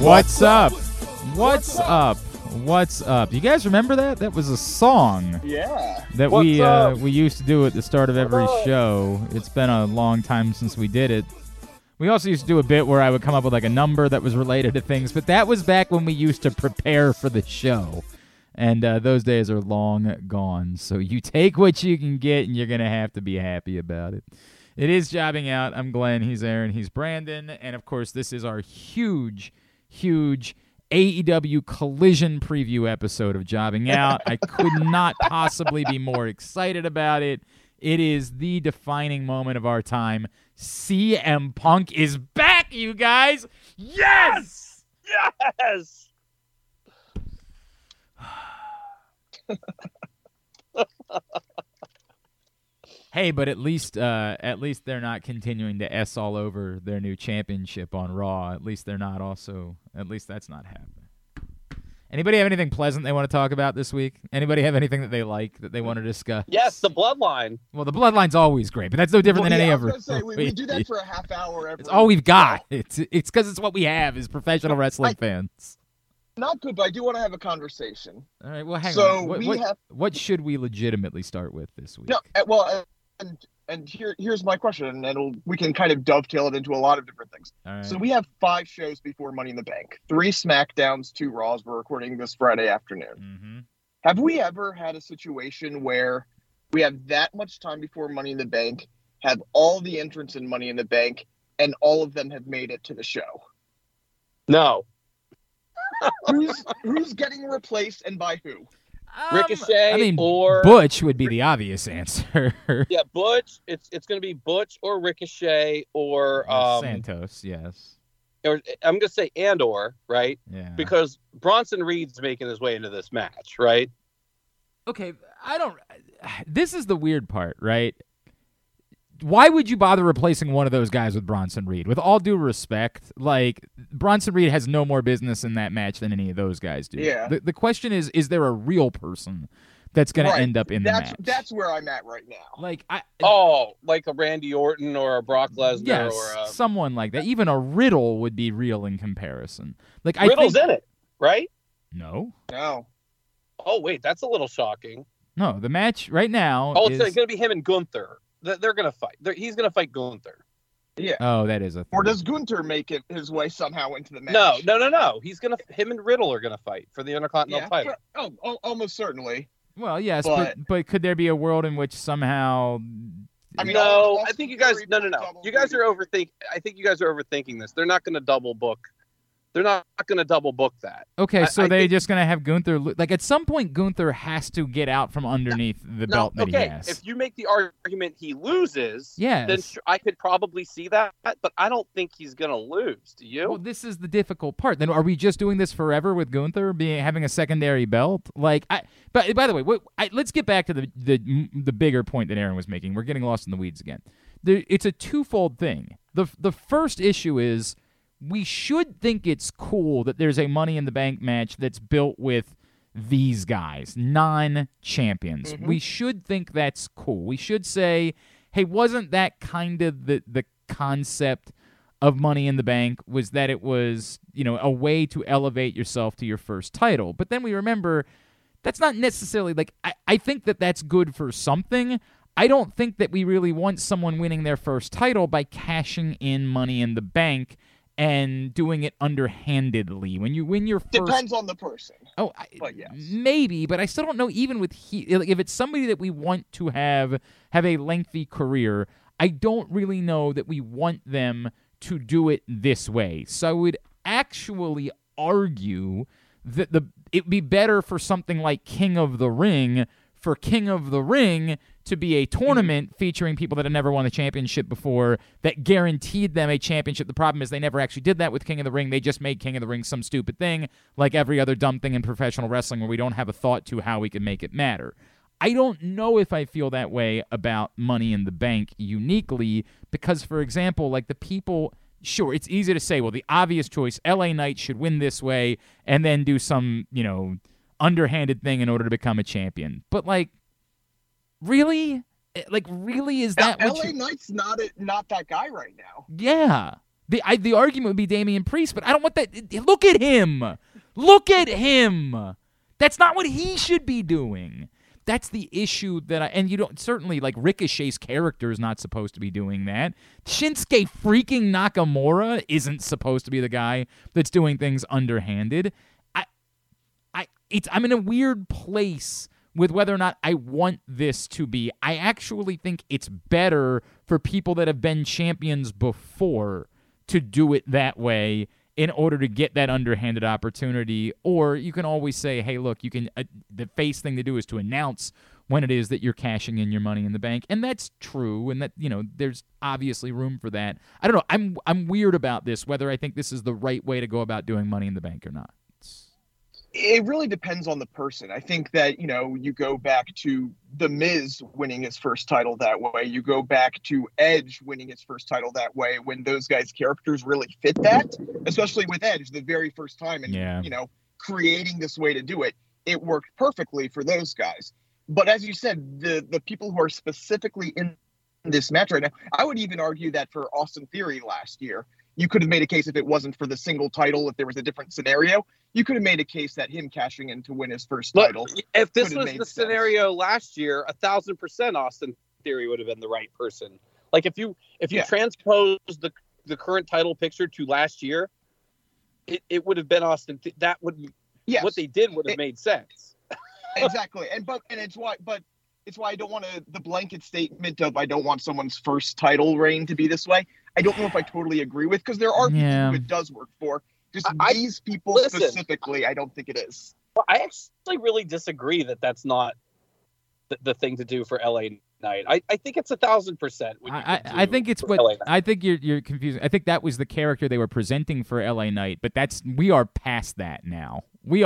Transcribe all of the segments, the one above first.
What's up? What's up? What's up? You guys remember that? That was a song. Yeah. That we used to do at the start of every show. It's been a long time since we did it. We also used to do a bit where I would come up with like a number that was related to things, but that was back when we used to prepare for the show. And those days are long gone. So you take what you can get, and you're going to have to be happy about it. It is Jobbing Out. I'm Glenn. He's Aaron. He's Brandon. And, of course, this is our huge AEW Collision preview episode of Jobbing Out. I could not possibly be more excited about it. It is the defining moment of our time. CM Punk is back, you guys. Yes! Yes! Hey, but at least they're not continuing to S all over their new championship on Raw. At least they're not also. At least that's not happening. Anybody have anything pleasant they want to talk about this week? Anybody have anything that they like that they want to discuss? Yes, the Bloodline. Well, the Bloodline's always great, but that's no different than any other. We do that for a half hour every. It's all we've got. It's because it's what we have is professional wrestling fans. Not good, but I do want to have a conversation. All right, well, hang on. What should we legitimately start with this week? No, well. And here's my question, and we can kind of dovetail it into a lot of different things. Right. So we have 5 shows before Money in the Bank, 3 SmackDowns, 2 Raws. We're recording this Friday afternoon. Mm-hmm. Have we ever had a situation where we have that much time before Money in the Bank, have all the entrants in Money in the Bank, and all of them have made it to the show? No. Who's getting replaced and by who? Ricochet or Butch would be the obvious answer. Yeah, Butch. It's going to be Butch or Ricochet or Santos. Yes. Or I'm going to say and/or, right? Yeah. Because Bronson Reed's making his way into this match, right? Okay, this is the weird part, right? Why would you bother replacing one of those guys with Bronson Reed? With all due respect, like, Bronson Reed has no more business in that match than any of those guys do. Yeah. The question is there a real person that's going to end up in the match? That's where I'm at right now. Like, like a Randy Orton or a Brock Lesnar or someone like that. Even a Riddle would be real in comparison. Like, Riddle's in it, right? No. Oh, wait, that's a little shocking. No, the match right now it's going to be him and Gunther. They're going to fight. He's going to fight Gunther. Yeah. Oh, that is a thing. Or does Gunther make it his way somehow into the match? No. He's going to. Him and Riddle are going to fight for the Intercontinental title. Oh, almost certainly. Well, yes, but could there be a world in which somehow? I mean, no, I think you guys. No. You guys are overthinking. I think you guys are overthinking this. They're not going to double book. They're not going to double book that. Okay, so they're just going to have Gunther. Like, at some point, Gunther has to get out from underneath the belt that he has. If you make the argument he loses, then I could probably see that, but I don't think he's going to lose. Do you? Well, this is the difficult part. Then are we just doing this forever with Gunther having a secondary belt? Like, but by the way, let's get back to the bigger point that Aaron was making. We're getting lost in the weeds again. It's a twofold thing. The first issue is, we should think it's cool that there's a Money in the Bank match that's built with these guys, non-champions. Mm-hmm. We should think that's cool. We should say, hey, wasn't that kind of the concept of Money in the Bank, was that it was, a way to elevate yourself to your first title. But then we remember that's not necessarily, like, I think that that's good for something. I don't think that we really want someone winning their first title by cashing in Money in the Bank and doing it underhandedly. When you win your first... Depends on the person. Oh, yes. Maybe, but I still don't know, even with... if it's somebody that we want to have a lengthy career, I don't really know that we want them to do it this way. So I would actually argue that it'd be better for something like King of the Ring, to be a tournament featuring people that had never won the championship before that guaranteed them a championship. The problem is they never actually did that with King of the Ring. They just made King of the Ring some stupid thing, like every other dumb thing in professional wrestling, where we don't have a thought to how we can make it matter. I don't know if I feel that way about Money in the Bank uniquely because, for example, like the people... Sure, it's easy to say, well, the obvious choice, LA Knight should win this way and then do some, you know, underhanded thing in order to become a champion. But, like, really? Like, really is that what LA Knight's not that guy right now. Yeah. The argument would be Damian Priest, but I don't want that. Look at him. Look at him. That's not what he should be doing. That's the issue that and you don't, certainly, like, Ricochet's character is not supposed to be doing that. Shinsuke freaking Nakamura isn't supposed to be the guy that's doing things underhanded. I'm in a weird place with whether or not I want this to be. I actually think it's better for people that have been champions before to do it that way in order to get that underhanded opportunity. Or you can always say, hey, look, you can. The face thing to do is to announce when it is that you're cashing in your Money in the Bank, and that's true, and that, you know, there's obviously room for that. I don't know. I'm weird about this, whether I think this is the right way to go about doing Money in the Bank or not. It really depends on the person. I think that, you know, you go back to The Miz winning his first title that way. You go back to Edge winning his first title that way, when those guys' characters really fit that, especially with Edge the very first time. And, you know, creating this way to do it, it worked perfectly for those guys. But as you said, the people who are specifically in this match right now, I would even argue that for Austin Theory last year, you could have made a case, if it wasn't for the single title, if there was a different scenario, you could have made a case that him cashing in to win his first title. If this was the scenario last year, 1,000% Austin Theory would have been the right person. Like, if you transpose the current title picture to last year, it would have been Austin. What they did would have made sense. Exactly, it's why I don't want the blanket statement of I don't want someone's first title reign to be this way. I don't know if I totally agree with, because there are people who it does work for. Just these people specifically, I don't think it is. Well, I actually really disagree that that's not the thing to do for LA Knight. I think it's 1,000%. I think it's what I think you're confusing. I think that was the character they were presenting for LA Knight, but we are past that now. We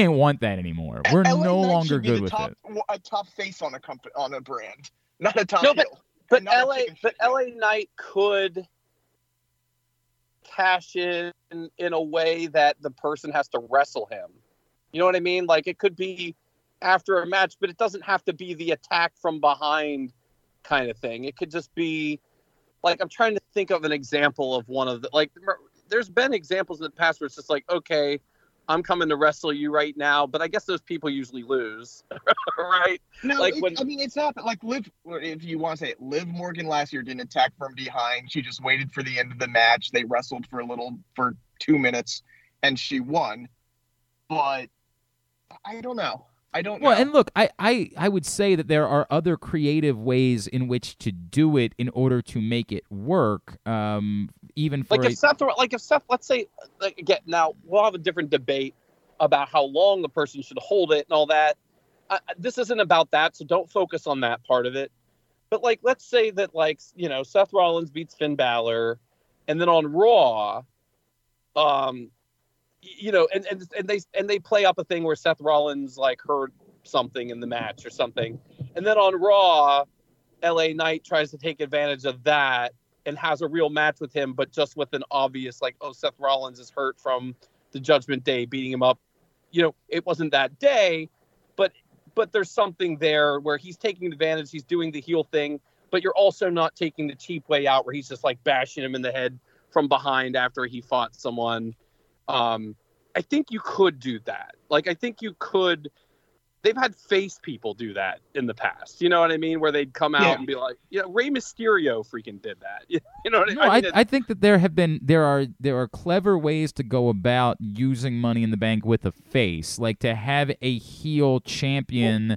ain't want that anymore. We're no longer good with it. A top face on a brand, not a top heel. But LA Knight could cash in a way that the person has to wrestle him. You know what I mean? Like, it could be after a match, but it doesn't have to be the attack from behind kind of thing. It could just be, like, I'm trying to think of an example of one of the, like, there's been examples in the past where it's just like, okay, I'm coming to wrestle you right now, but I guess those people usually lose, right? No, like it's not like Liv. If you want to say it, Liv Morgan last year didn't attack from behind. She just waited for the end of the match. They wrestled for 2 minutes, and she won. But I don't know. Well, and look, I would say that there are other creative ways in which to do it in order to make it work. Even for if Seth, let's say, like, again, now we'll have a different debate about how long the person should hold it and all that. This isn't about that, so don't focus on that part of it. But, like, let's say that, like, you know, Seth Rollins beats Finn Balor, and then on Raw, you know, and they play up a thing where Seth Rollins, like, heard something in the match or something. And then on Raw, LA Knight tries to take advantage of that and has a real match with him, but just with an obvious, like, oh, Seth Rollins is hurt from the Judgment Day beating him up. You know, it wasn't that day, but there's something there where he's taking advantage, he's doing the heel thing, but you're also not taking the cheap way out where he's just, like, bashing him in the head from behind after he fought someone. I think you could do that. Like, I think you could. They've had face people do that in the past. You know what I mean? Where they'd come out and be like, you know, Rey Mysterio freaking did that. You know what I mean? No, I think that there are clever ways to go about using Money in the Bank with a face, like to have a heel champion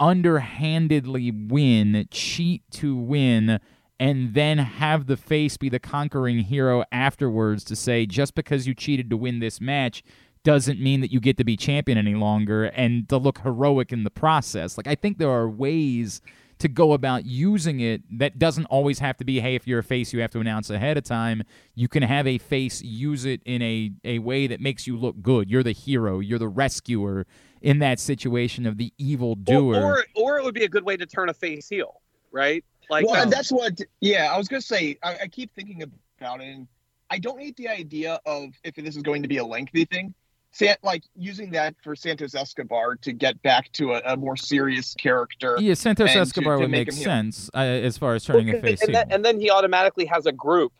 underhandedly win, cheat to win, and then have the face be the conquering hero afterwards to say, just because you cheated to win this match doesn't mean that you get to be champion any longer, and to look heroic in the process. Like, I think there are ways to go about using it. That doesn't always have to be, hey, if you're a face, you have to announce ahead of time. You can have a face use it in a way that makes you look good. You're the hero. You're the rescuer in that situation of the evil doer. Or it would be a good way to turn a face heel, right? Like, well, that's what, yeah, I was going to say, I keep thinking about it, and I don't hate the idea of, if this is going to be a lengthy thing, like using that for Santos Escobar to get back to a more serious character. Yeah, Santos Escobar to would make sense as far as turning a face. And then he automatically has a group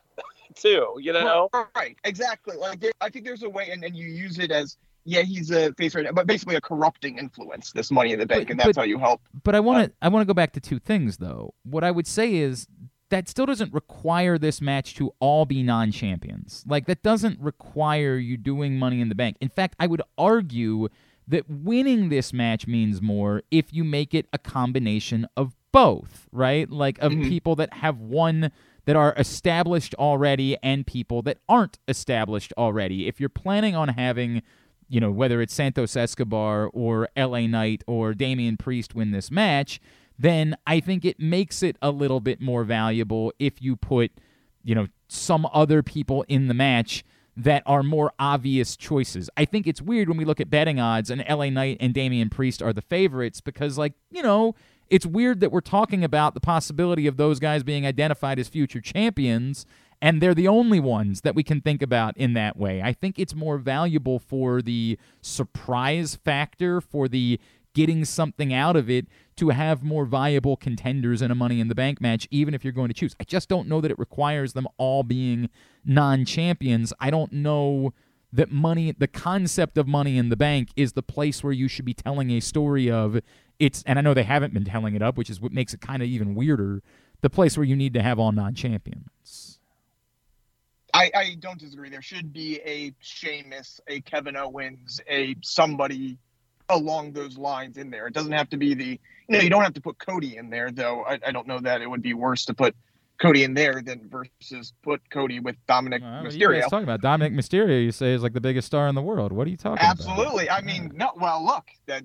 too, you know? Right, exactly. Like, I think there's a way, and you use it as, yeah, he's a face right now, but basically a corrupting influence, this Money in the Bank, and that's how you help. But I want to go back to two things, though. What I would say is that still doesn't require this match to all be non-champions. Like, that doesn't require you doing Money in the Bank. In fact, I would argue that winning this match means more if you make it a combination of both, right? Like, of people that have won, that are established already, and people that aren't established already. If you're planning on having, you know, whether it's Santos Escobar or LA Knight or Damian Priest win this match, then I think it makes it a little bit more valuable if you put, you know, some other people in the match that are more obvious choices. I think it's weird when we look at betting odds and LA Knight and Damian Priest are the favorites because, like, you know, it's weird that we're talking about the possibility of those guys being identified as future champions, and they're the only ones that we can think about in that way. I think it's more valuable for the surprise factor, for the getting something out of it, to have more viable contenders in a Money in the Bank match, even if you're going to choose. I just don't know that it requires them all being non-champions. I don't know that the concept of Money in the Bank is the place where you should be telling a story of it's, and I know they haven't been telling it up, which is what makes it kind of even weirder, the place where you need to have all non-champions. I don't disagree. There should be a Sheamus, a Kevin Owens, a somebody along those lines in there. It doesn't have to be you don't have to put Cody in there, though. I don't know that it would be worse to put Cody in there than versus put Cody with Dominic Mysterio. You guys talking about Dominic Mysterio, you say, is like the biggest star in the world. What are you talking Absolutely. About? Absolutely. I mean, no. Well, look, that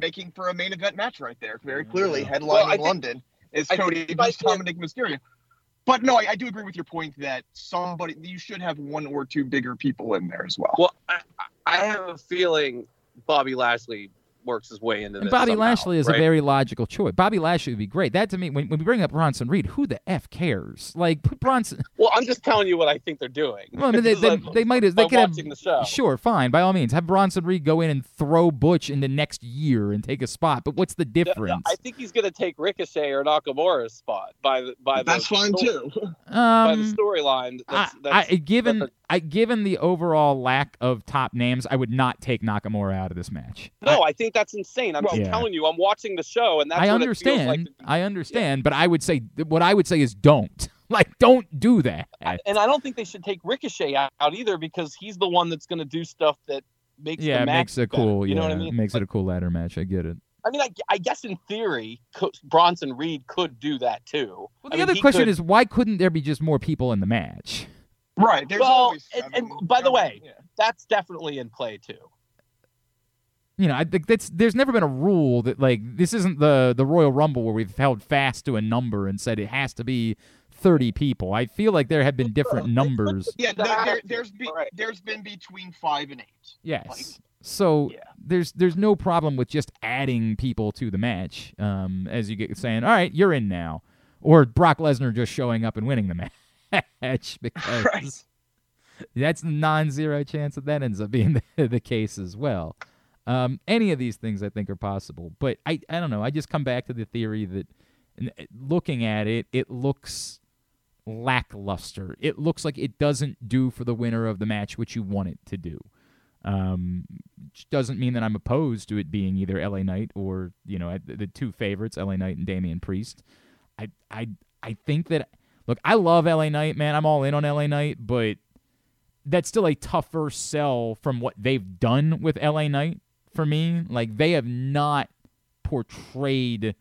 making for a main event match right there, very clearly, headlining London is Cody versus Dominic Mysterio. But no, I do agree with your point that you should have one or two bigger people in there as well. Well, I have a feeling Bobby Lashley works his way into this. And Bobby Lashley is a very logical choice. Bobby Lashley would be great. That, to me, when we bring up Bronson Reed, who the F cares? Like, put Bronson. Well, I'm just telling you what I think they're doing. Well, I mean, they might have. They could have. The show. Sure, fine. By all means, have Bronson Reed go in and throw Butch into next year and take a spot. But what's the difference? I think he's going to take Ricochet or Nakamura's spot by the storyline. Given the overall lack of top names, I would not take Nakamura out of this match. No, I think that's insane. I'm telling you, I'm watching the show, and that's what it feels like. I understand, but what I would say is don't. Like, don't do that. And I don't think they should take Ricochet out either, because he's the one that's going to do stuff that makes the match makes it better, cool. You know what I mean? It makes it a cool ladder match. I get it. I mean, I guess in theory, Bronson Reed could do that too. Well, the other question is, why couldn't there be just more people in the match? Right. There's always, and by the way, that's definitely in play too. You know, I think there's never been a rule that, like, this isn't the Royal Rumble where we've held fast to a number and said it has to be 30 people. I feel like there have been different numbers. Yeah, there's been between 5 and 8. Yes. Like, so there's no problem with just adding people to the match as you get saying, all right, you're in now. Or Brock Lesnar just showing up and winning the match. Because that's non-zero chance that that ends up being the case as well. Any of these things I think are possible. But I don't know. I just come back to the theory that looking at it, it looks lackluster. It looks like it doesn't do for the winner of the match what you want it to do. Which doesn't mean that I'm opposed to it being either LA Knight or, you know, the two favorites, LA Knight and Damian Priest. I think that... Look, I love LA Knight, man. I'm all in on LA Knight, but that's still a tougher sell from what they've done with LA Knight for me. Like, they have not portrayed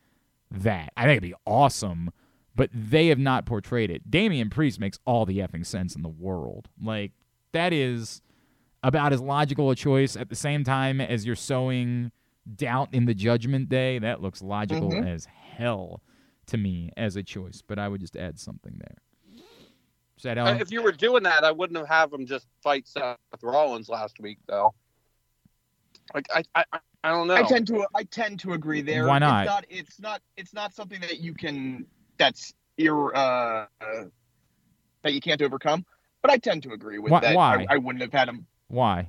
that. I think it'd be awesome, but they have not portrayed it. Damian Priest makes all the effing sense in the world. Like, that is about as logical a choice at the same time as you're sowing doubt in the Judgment Day. That looks logical as hell. hell to me as a choice, but I would just add something there. If you were doing that, I wouldn't have him just fight Seth Rollins last week, though. Like I don't know. I tend to agree there. Why not? It's not something that you can that you can't overcome. But I tend to agree with that. Why? I wouldn't have had him. Why?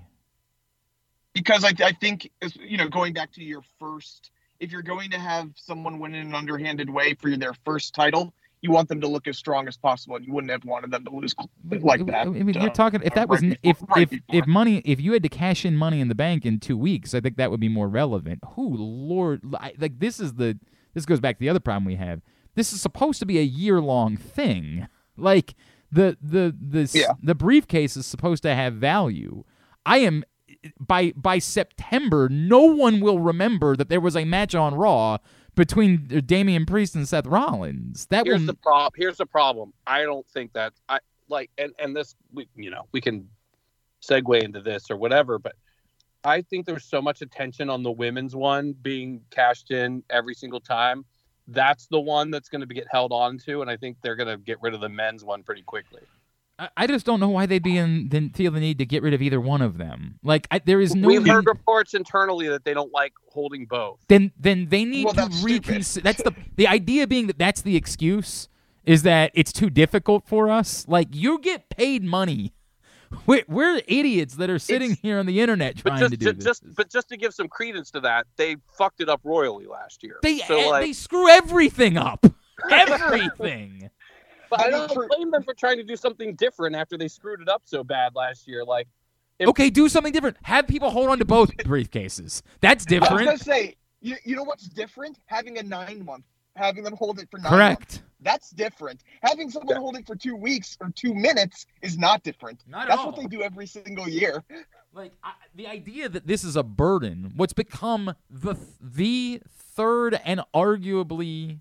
Because I think, you know, going back to your first, if you're going to have someone win in an underhanded way for their first title, you want them to look as strong as possible, and you wouldn't have wanted them to lose like that. I mean, you're talking if you had to cash in Money in the Bank in 2 weeks, I think that would be more relevant. Who, Lord, like this goes back to the other problem we have. This is supposed to be a year-long thing. Like the briefcase is supposed to have value. I am by September, no one will remember that there was a match on Raw between Damian Priest and Seth Rollins. Here's the problem. I don't think that we can segue into this or whatever, but I think there's so much attention on the women's one being cashed in every single time. That's the one that's going to get held on to, and I think they're going to get rid of the men's one pretty quickly. I just don't know why they'd feel the need to get rid of either one of them. Like, there is no. We've heard reports internally that they don't like holding both. Then they need to reconsider. That's the idea being that's the excuse is that it's too difficult for us. Like, you get paid money. We're idiots that are sitting here on the internet trying to do this. But just to give some credence to that, they fucked it up royally last year. They screw everything up. Everything. But I don't blame them for trying to do something different after they screwed it up so bad last year. Like, okay, do something different. Have people hold on to both briefcases. That's different. I was going to say, you know what's different? Having a 9 month, having them hold it for 9 months. Correct. That's different. Having someone hold it for 2 weeks or 2 minutes is not different. That's what they do every single year. Like, the idea that this is a burden, what's become the third and arguably...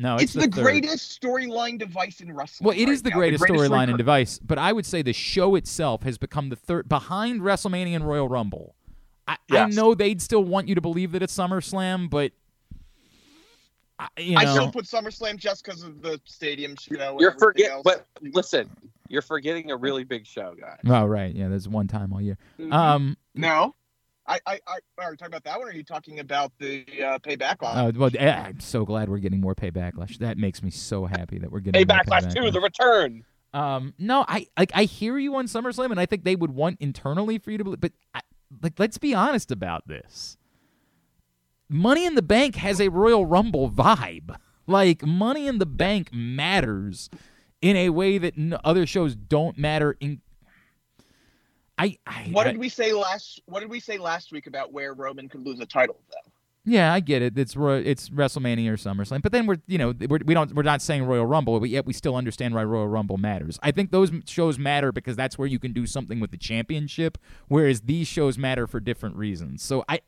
No, it's the greatest storyline device in wrestling. Well, it is the greatest storyline and device, but I would say the show itself has become the third behind WrestleMania and Royal Rumble. I know they'd still want you to believe that it's SummerSlam, but I still put SummerSlam just because of the stadium show. You're forgetting, but listen, you're forgetting a really big show, guys. Oh right, yeah, there's one time all year. Mm-hmm. No. Are you talking about that one, or are you talking about the Payback one? I'm so glad we're getting more Payback. That makes me so happy that we're getting Payback 2, the return. No, I hear you on SummerSlam, and I think they would want internally for you to believe, but let's be honest about this. Money in the Bank has a Royal Rumble vibe. Like, Money in the Bank matters in a way that other shows don't matter in. What did we say last week about where Roman could lose a title, though? Yeah, I get it. It's WrestleMania or SummerSlam, but then we're not saying Royal Rumble, but yet we still understand why Royal Rumble matters. I think those shows matter because that's where you can do something with the championship, whereas these shows matter for different reasons. So I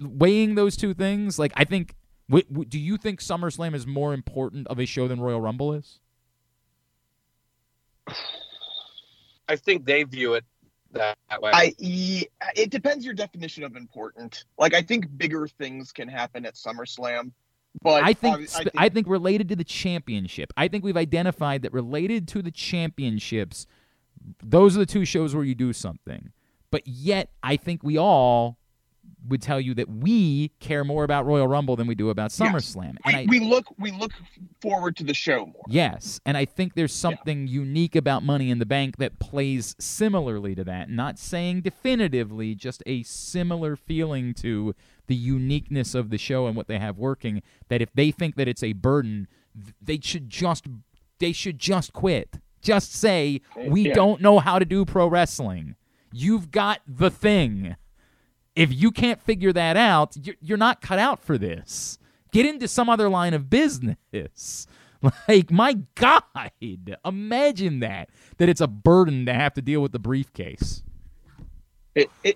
weighing those two things, like, I think. Do you think SummerSlam is more important of a show than Royal Rumble is? I think they view it that way. It depends your definition of important. Like, I think bigger things can happen at SummerSlam, but I think related to the championship. I think we've identified that related to the championships, those are the two shows where you do something. But yet, I think we all would tell you that we care more about Royal Rumble than we do about SummerSlam. Yes. And we look forward to the show more. Yes, and I think there's something unique about Money in the Bank that plays similarly to that. Not saying definitively, just a similar feeling to the uniqueness of the show and what they have working, that if they think that it's a burden, they should just quit. Just say, we don't know how to do pro wrestling. You've got the thing. If you can't figure that out, you're not cut out for this. Get into some other line of business. Like, my God, imagine that it's a burden to have to deal with the briefcase.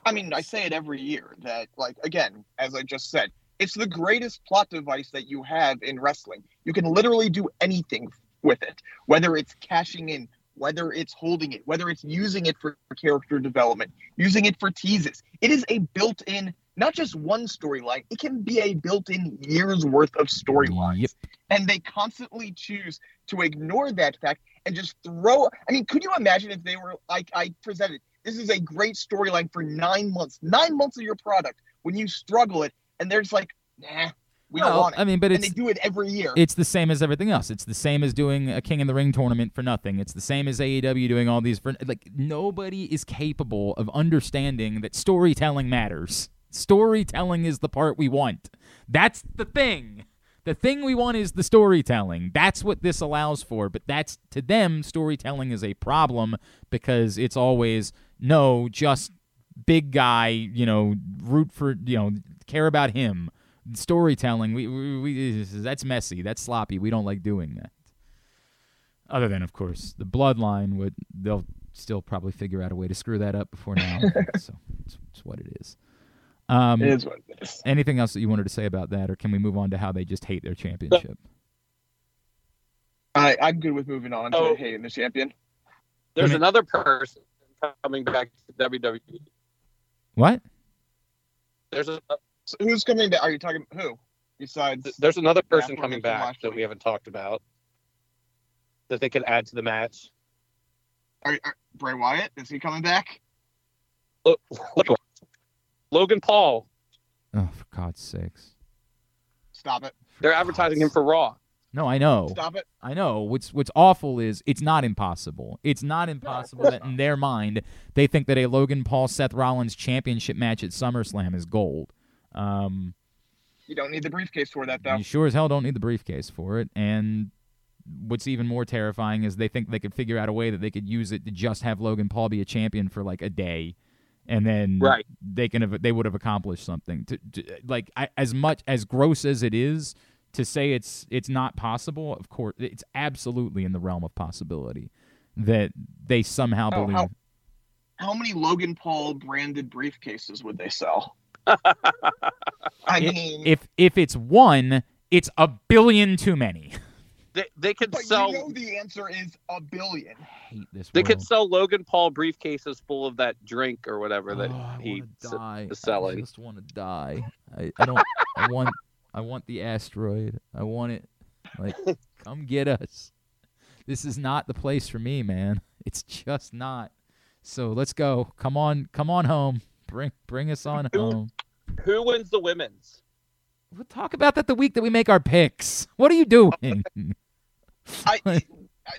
I mean, I say it every year that, like, again, as I just said, it's the greatest plot device that you have in wrestling. You can literally do anything with it, whether it's cashing in, whether it's holding it, whether it's using it for character development, using it for teases. It is a built-in not just one storyline. It can be a built-in year's worth of storylines. Yep. And they constantly choose to ignore that fact and just throw... I mean, could you imagine if they were... I presented, this is a great storyline for 9 months. 9 months of your product when you struggle it, and they're just like, nah, we don't want it. I mean, but and they do it every year. It's the same as everything else. It's the same as doing a King in the Ring tournament for nothing. It's the same as AEW doing all these... for like, nobody is capable of understanding that storytelling matters. Storytelling is the part we want. That's the thing. The thing we want is the storytelling. That's what this allows for. But that's, to them, storytelling is a problem because it's always, no, just big guy, you know, root for, you know, care about him. Storytelling, we that's messy. That's sloppy. We don't like doing that. Other than, of course, the bloodline, they'll still probably figure out a way to screw that up before now. So it's what it is. It is what it is. Anything else that you wanted to say about that, or can we move on to how they just hate their championship? I'm good with moving on to hating the champion. There's another person coming back to WWE. What? Who's coming back? Are you talking who? Besides, there's another person coming back that we haven't talked about that they could add to the match. Bray Wyatt, is he coming back? Look. Logan Paul. Oh, for God's sakes. Stop it. They're advertising him for Raw. No, I know. Stop it. I know. What's awful is it's not impossible. It's not impossible that in their mind they think that a Logan Paul Seth Rollins championship match at SummerSlam is gold. You don't need the briefcase for that, though. You sure as hell don't need the briefcase for it. And what's even more terrifying is they think they could figure out a way that they could use it to just have Logan Paul be a champion for like a day. And then they would have accomplished something. As much as gross as it is to say it's not possible, of course, it's absolutely in the realm of possibility that they somehow believe. How many Logan Paul branded briefcases would they sell? I mean, if it's one, it's a billion too many. They could sell. You know the answer is a billion. I hate this. They could sell Logan Paul briefcases full of that drink or whatever that he is selling. I just want to die. I don't. I want the asteroid. I want it. Like, come get us. This is not the place for me, man. It's just not. So let's go. Come on home. Bring us on home. Who wins the women's? We'll talk about that the week that we make our picks. What are you doing?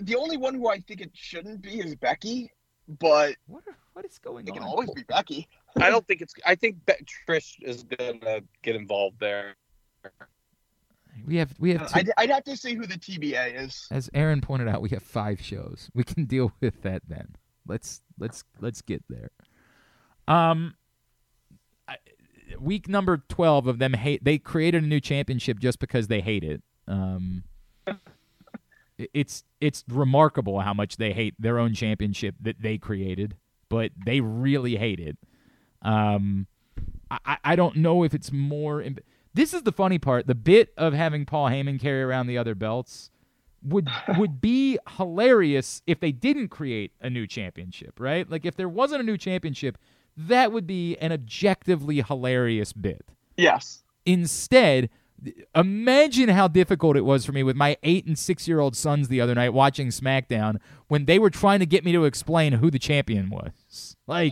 The only one who I think it shouldn't be is Becky, but what is going on? It can always be Becky. I don't think it's. I think Trish is gonna get involved there. We have. I'd have to see who the TBA is. As Aaron pointed out, we have 5 shows. We can deal with that then. Let's get there. Week number 12 of them hate. They created a new championship just because they hate it. It's remarkable how much they hate their own championship that they created, but they really hate it. I don't know if it's more. This is the funny part. The bit of having Paul Heyman carry around the other belts would be hilarious if they didn't create a new championship, right? Like if there wasn't a new championship. That would be an objectively hilarious bit. Yes. Instead, imagine how difficult it was for me with my 8- and 6-year-old sons the other night watching SmackDown when they were trying to get me to explain who the champion was. Like,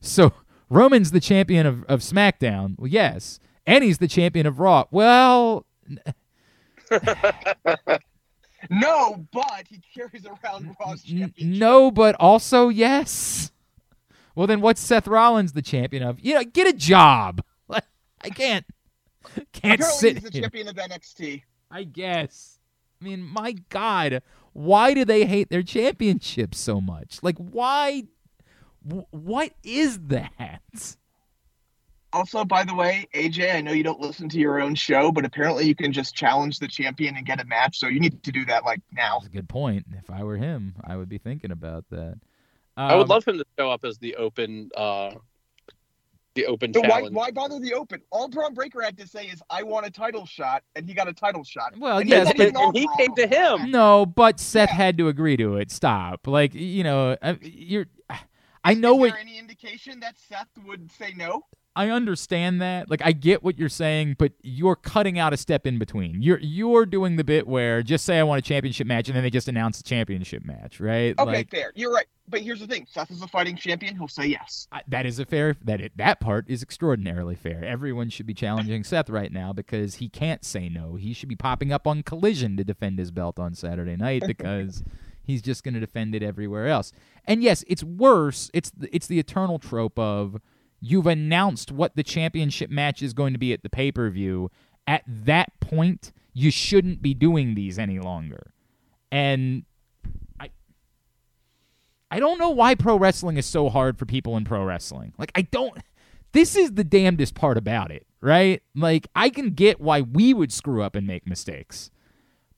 so Roman's the champion of SmackDown. Well, yes. And he's the champion of Raw. Well... No, but he carries around Raw's championship. No, but also yes. Well, then what's Seth Rollins the champion of? You know, get a job. I can't apparently sit he's the champion of NXT. I guess. I mean, my God, why do they hate their championship so much? Like, why? What is that? Also, by the way, AJ, I know you don't listen to your own show, but apparently you can just challenge the champion and get a match, so you need to do that, like, now. That's a good point. If I were him, I would be thinking about that. I would love him to show up as the open challenge. Why bother the open? All Braun Breaker had to say is, "I want a title shot," and he got a title shot. Well, and yes, but he came to him. No, but Seth had to agree to it. Stop. Like, you know, you're. I know. Is there any indication that Seth would say no? I understand that. Like, I get what you're saying, but you're cutting out a step in between. You're doing the bit where just say I want a championship match, and then they just announce the championship match, right? Okay, like, fair. You're right. But here's the thing. Seth is a fighting champion. He'll say yes. That is a fair. That part is extraordinarily fair. Everyone should be challenging Seth right now because he can't say no. He should be popping up on Collision to defend his belt on Saturday night because he's just going to defend it everywhere else. And, yes, it's worse. It's the eternal trope of you've announced what the championship match is going to be at the pay-per-view. At that point, you shouldn't be doing these any longer. And I don't know why pro wrestling is so hard for people in pro wrestling. Like, I don't... This is the damnedest part about it, right? Like, I can get why we would screw up and make mistakes.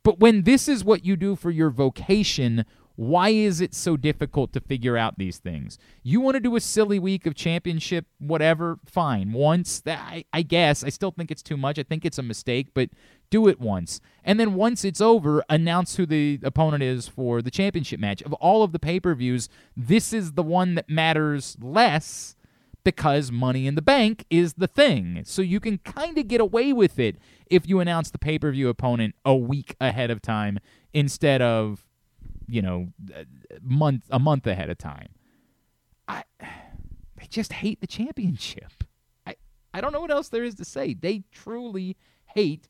But when this is what you do for your vocation, why is it so difficult to figure out these things? You want to do a silly week of championship, whatever, fine. Once, I guess. I still think it's too much. I think it's a mistake, but do it once. And then once it's over, announce who the opponent is for the championship match. Of all of the pay-per-views, this is the one that matters less because Money in the Bank is the thing. So you can kind of get away with it if you announce the pay-per-view opponent a week ahead of time instead of, you know, a month ahead of time. They just hate the championship. I don't know what else there is to say. They truly hate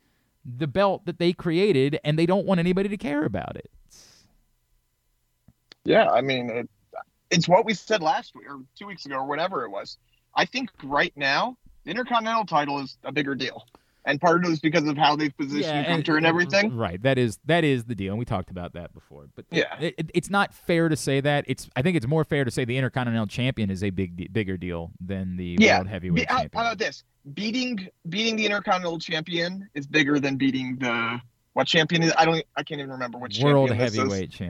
the belt that they created, and they don't want anybody to care about it. Yeah, I mean, it's what we said last week or 2 weeks ago or whatever it was. I think right now the Intercontinental title is a bigger deal. And part of it is because of how they've positioned Gunther and everything. Right. That is the deal. And we talked about that before. But yeah, it's not fair to say that. I think it's more fair to say the Intercontinental Champion is a bigger deal than the World Heavyweight Champion. How about this? Beating the Intercontinental Champion is bigger than beating the what champion is? I can't even remember which World champion this is.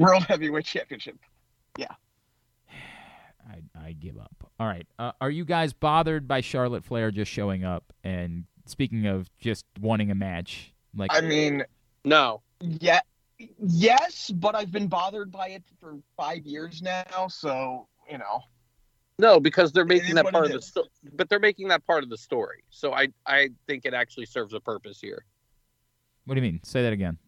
World Heavyweight Championship. Yeah. I give up. All right. Are you guys bothered by Charlotte Flair just showing up and speaking of just wanting a match? Like, I mean, no. Yeah. Yes, but I've been bothered by it for 5 years now, so, you know. No, because they're making that part of the story. But they're making that part of the story. So I think it actually serves a purpose here. What do you mean? Say that again.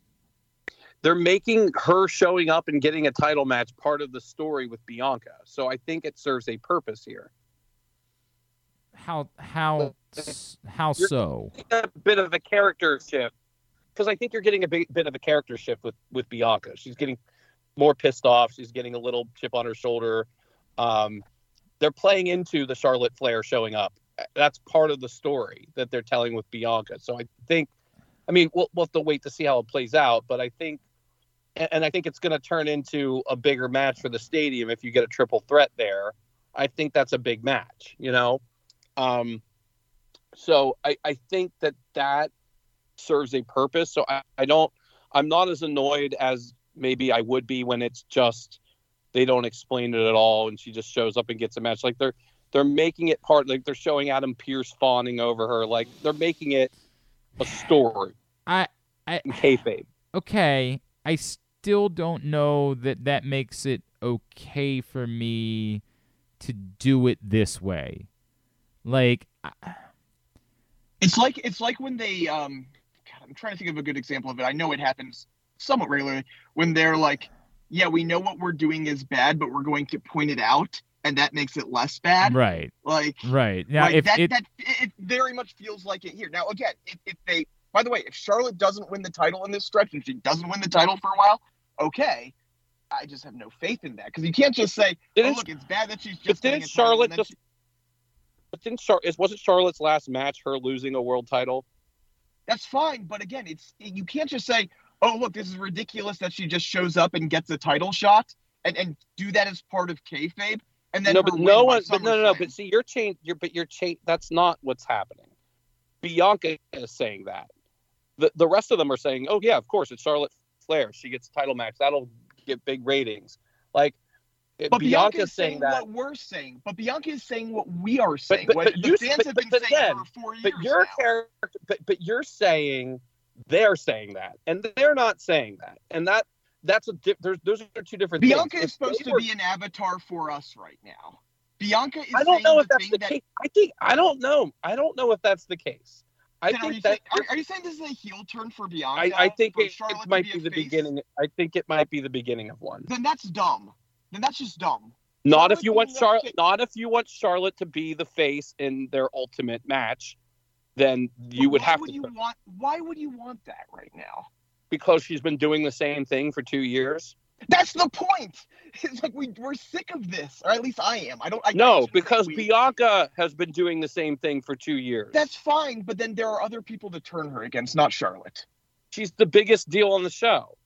They're making her showing up and getting a title match part of the story with Bianca. So I think it serves a purpose here. How so? A bit of a character shift. Because I think you're getting a bit of a character shift with Bianca. She's getting more pissed off. She's getting a little chip on her shoulder. They're playing into the Charlotte Flair showing up. That's part of the story that they're telling with Bianca. So I think, I mean, we'll have to wait to see how it plays out. But I think, and I think it's going to turn into a bigger match for the stadium if you get a triple threat there. I think that's a big match, you know? So I think that serves a purpose. So I'm not as annoyed as maybe I would be when it's just they don't explain it at all and she just shows up and gets a match. Like they're making it part, like they're showing Adam Pearce fawning over her. Like they're making it a story. In kayfabe. Okay. I still don't know that makes it okay for me to do it this way. Like, it's like when they I'm trying to think of a good example of it. I know it happens somewhat regularly when they're like, yeah, we know what we're doing is bad, but we're going to point it out, and that makes it less bad. Right. Like, right. Now, like it very much feels like it here. Now, again, if they. By the way, if Charlotte doesn't win the title in this stretch and she doesn't win the title for a while, okay. I just have no faith in that because you can't just say, "Oh, look, it's bad that she's just." Didn't Charlotte just? Wasn't Charlotte's last match her losing a world title? That's fine, but again, you can't just say, "Oh, look, this is ridiculous that she just shows up and gets a title shot," and do that as part of kayfabe. And then no. But see, you're changing. That's not what's happening. Bianca is saying that. The rest of them are saying, oh, yeah, of course, it's Charlotte Flair. She gets a title match. That'll get big ratings. Like, but Bianca's saying that. What we're saying. But Bianca is saying what we are saying. But you're saying they're saying that. And they're not saying that. And that's those are two different things. Bianca is supposed to be an avatar for us right now. Bianca is I don't know if that's the case. I don't know if that's the case. Are you saying this is a heel turn for Bianca? I think it might be the beginning. I think it might be the beginning of one. Then that's dumb. Then that's just dumb. Not if you want Charlotte to be the face in their ultimate match, then you would have to. Why would you want that right now? Because she's been doing the same thing for 2 years. That's the point. It's like we're sick of this, or at least I am. Because Bianca has been doing the same thing for 2 years. That's fine, but then there are other people to turn her against, not Charlotte. She's the biggest deal on the show.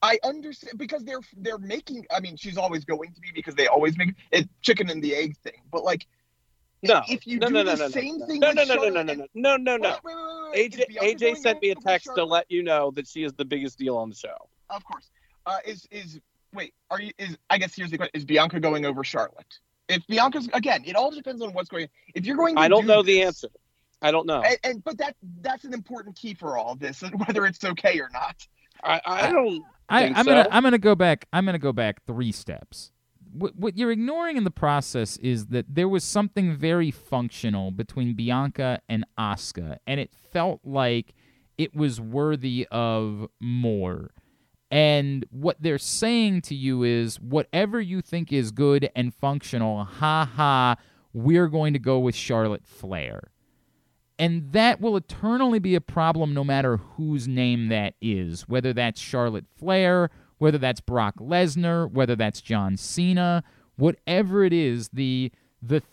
I understand because they're making. I mean, she's always going to be because they always make it chicken and the egg thing. But like, AJ sent me a text to let you know that she is the biggest deal on the show. Of course. I guess here's the question: is Bianca going over Charlotte? If Bianca's it all depends on what's going on. If you're going, I don't know the answer. I don't know. But that's an important key for all of this, whether it's okay or not. I'm gonna go back 3 steps. What you're ignoring in the process is that there was something very functional between Bianca and Asuka, and it felt like it was worthy of more. And what they're saying to you is, whatever you think is good and functional, we're going to go with Charlotte Flair. And that will eternally be a problem no matter whose name that is, whether that's Charlotte Flair, whether that's Brock Lesnar, whether that's John Cena, whatever it is, the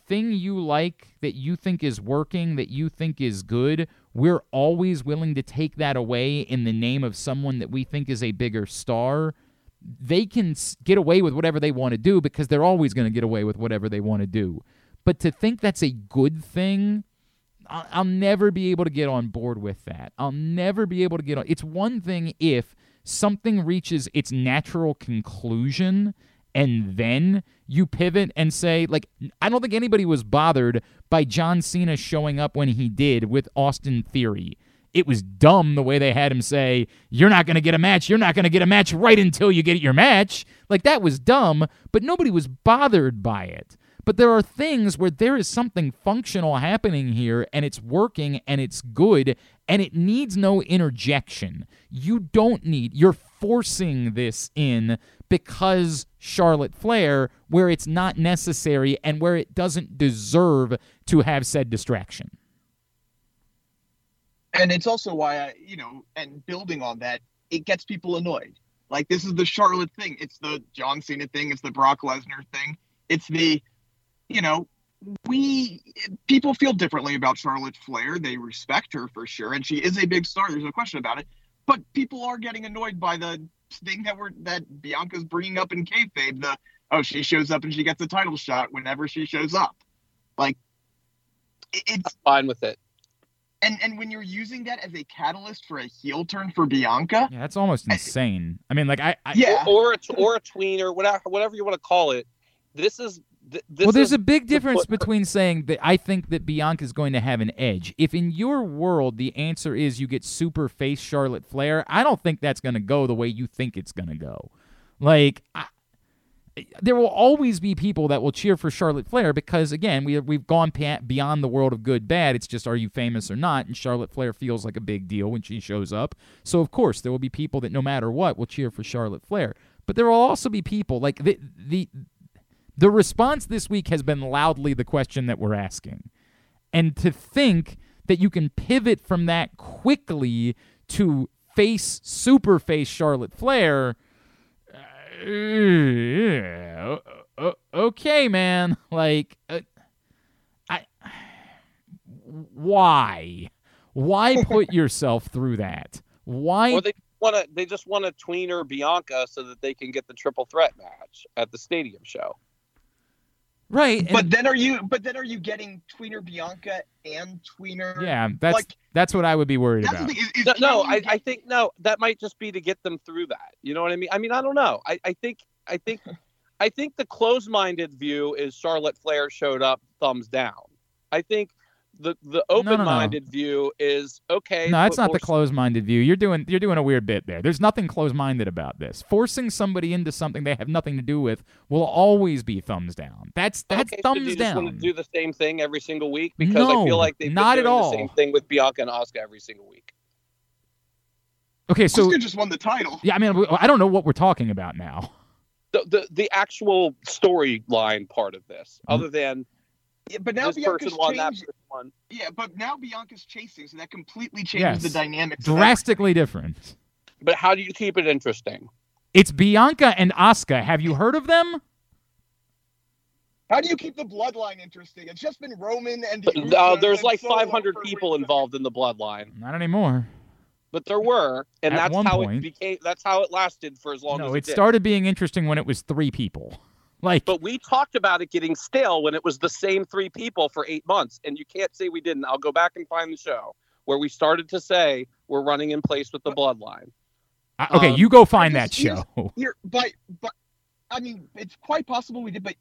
thing you like that you think is working, that you think is good, we're always willing to take that away in the name of someone that we think is a bigger star. They can get away with whatever they want to do because they're always going to get away with whatever they want to do. But to think that's a good thing, I'll never be able to get on board with that. I'll never be able to get on. It's one thing if something reaches its natural conclusion and then you pivot and say, like, I don't think anybody was bothered by John Cena showing up when he did with Austin Theory. It was dumb the way they had him say, you're not going to get a match, you're not going to get a match right until you get your match. Like, that was dumb, but nobody was bothered by it. But there are things where there is something functional happening here, and it's working, and it's good, and it needs no interjection. You're forcing this in because Charlotte Flair, where it's not necessary and where it doesn't deserve to have said distraction. And it's also why, building on that, it gets people annoyed. Like, this is the Charlotte thing. It's the John Cena thing. It's the Brock Lesnar thing. It's the... people feel differently about Charlotte Flair. They respect her for sure, and she is a big star. There's no question about it. But people are getting annoyed by the thing that Bianca's bringing up in kayfabe. She shows up and she gets a title shot whenever she shows up. Like, it's I'm fine with it. And when you're using that as a catalyst for a heel turn for Bianca, yeah, that's almost insane. Or a tween or whatever you want to call it. There's a big difference between saying that I think that Bianca's going to have an edge. If in your world the answer is you get super face Charlotte Flair, I don't think that's going to go the way you think it's going to go. Like, there will always be people that will cheer for Charlotte Flair because, again, we've gone beyond the world of good, bad. It's just, are you famous or not? And Charlotte Flair feels like a big deal when she shows up. So, of course, there will be people that no matter what will cheer for Charlotte Flair. But there will also be people like The response this week has been loudly the question that we're asking. And to think that you can pivot from that quickly to super face Charlotte Flair, okay, man. Like, why? Why put yourself through that? Why? They just want to tweener Bianca so that they can get the triple threat match at the stadium show. Right, but then are you getting tweener Bianca and tweener? Yeah, that's what I would be worried about. That might just be to get them through that. You know what I mean? I mean, I don't know. I think I think the closed-minded view is Charlotte Flair showed up, thumbs down. I think the open-minded view is okay. No, that's not the closed-minded view. You're doing a weird bit there. There's nothing closed-minded about this. Forcing somebody into something they have nothing to do with will always be thumbs down. That's okay, thumbs down. So do you just want to do the same thing every single week? Because I feel like they've been doing the same thing with Bianca and Asuka every single week. Okay, so Asuka just won the title. Yeah, I mean, I don't know what we're talking about now. The actual storyline part of this, other than but now Bianca's won that person one. Yeah, but now Bianca's chasing, so that completely changes the dynamic. Drastically different. But how do you keep it interesting? It's Bianca and Asuka. Have you heard of them? How do you keep the bloodline interesting? It's just been Roman and the there's like 500 people involved in the bloodline. Not anymore. But there were, and that's how it became. That's how it lasted for as long as it did. No, it started being interesting when it was three people. But we talked about it getting stale when it was the same three people for 8 months, and you can't say we didn't. I'll go back and find the show where we started to say we're running in place with the bloodline. Okay, you go find that show. But I mean, it's quite possible we did. But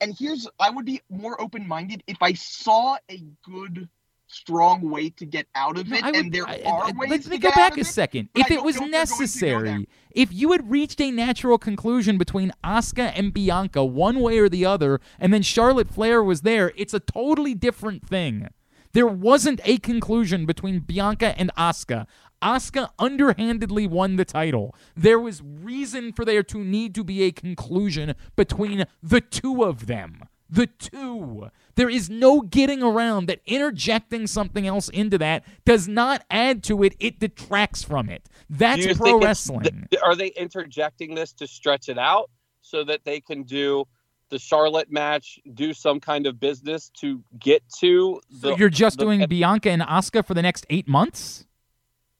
I would be more open-minded if I saw a good, strong way to get out of it, and there are ways. Let me go back a second. If it was necessary, if you had reached a natural conclusion between Asuka and Bianca one way or the other, and then Charlotte Flair was there, it's a totally different thing. There wasn't a conclusion between Bianca and Asuka. Asuka underhandedly won the title. There was reason for there to need to be a conclusion between the two of them. The two. There is no getting around that interjecting something else into that does not add to it. It detracts from it. That's pro wrestling. Are they interjecting this to stretch it out so that they can do the Charlotte match, do some kind of business to get to the... So you're just doing Bianca and Asuka for the next 8 months?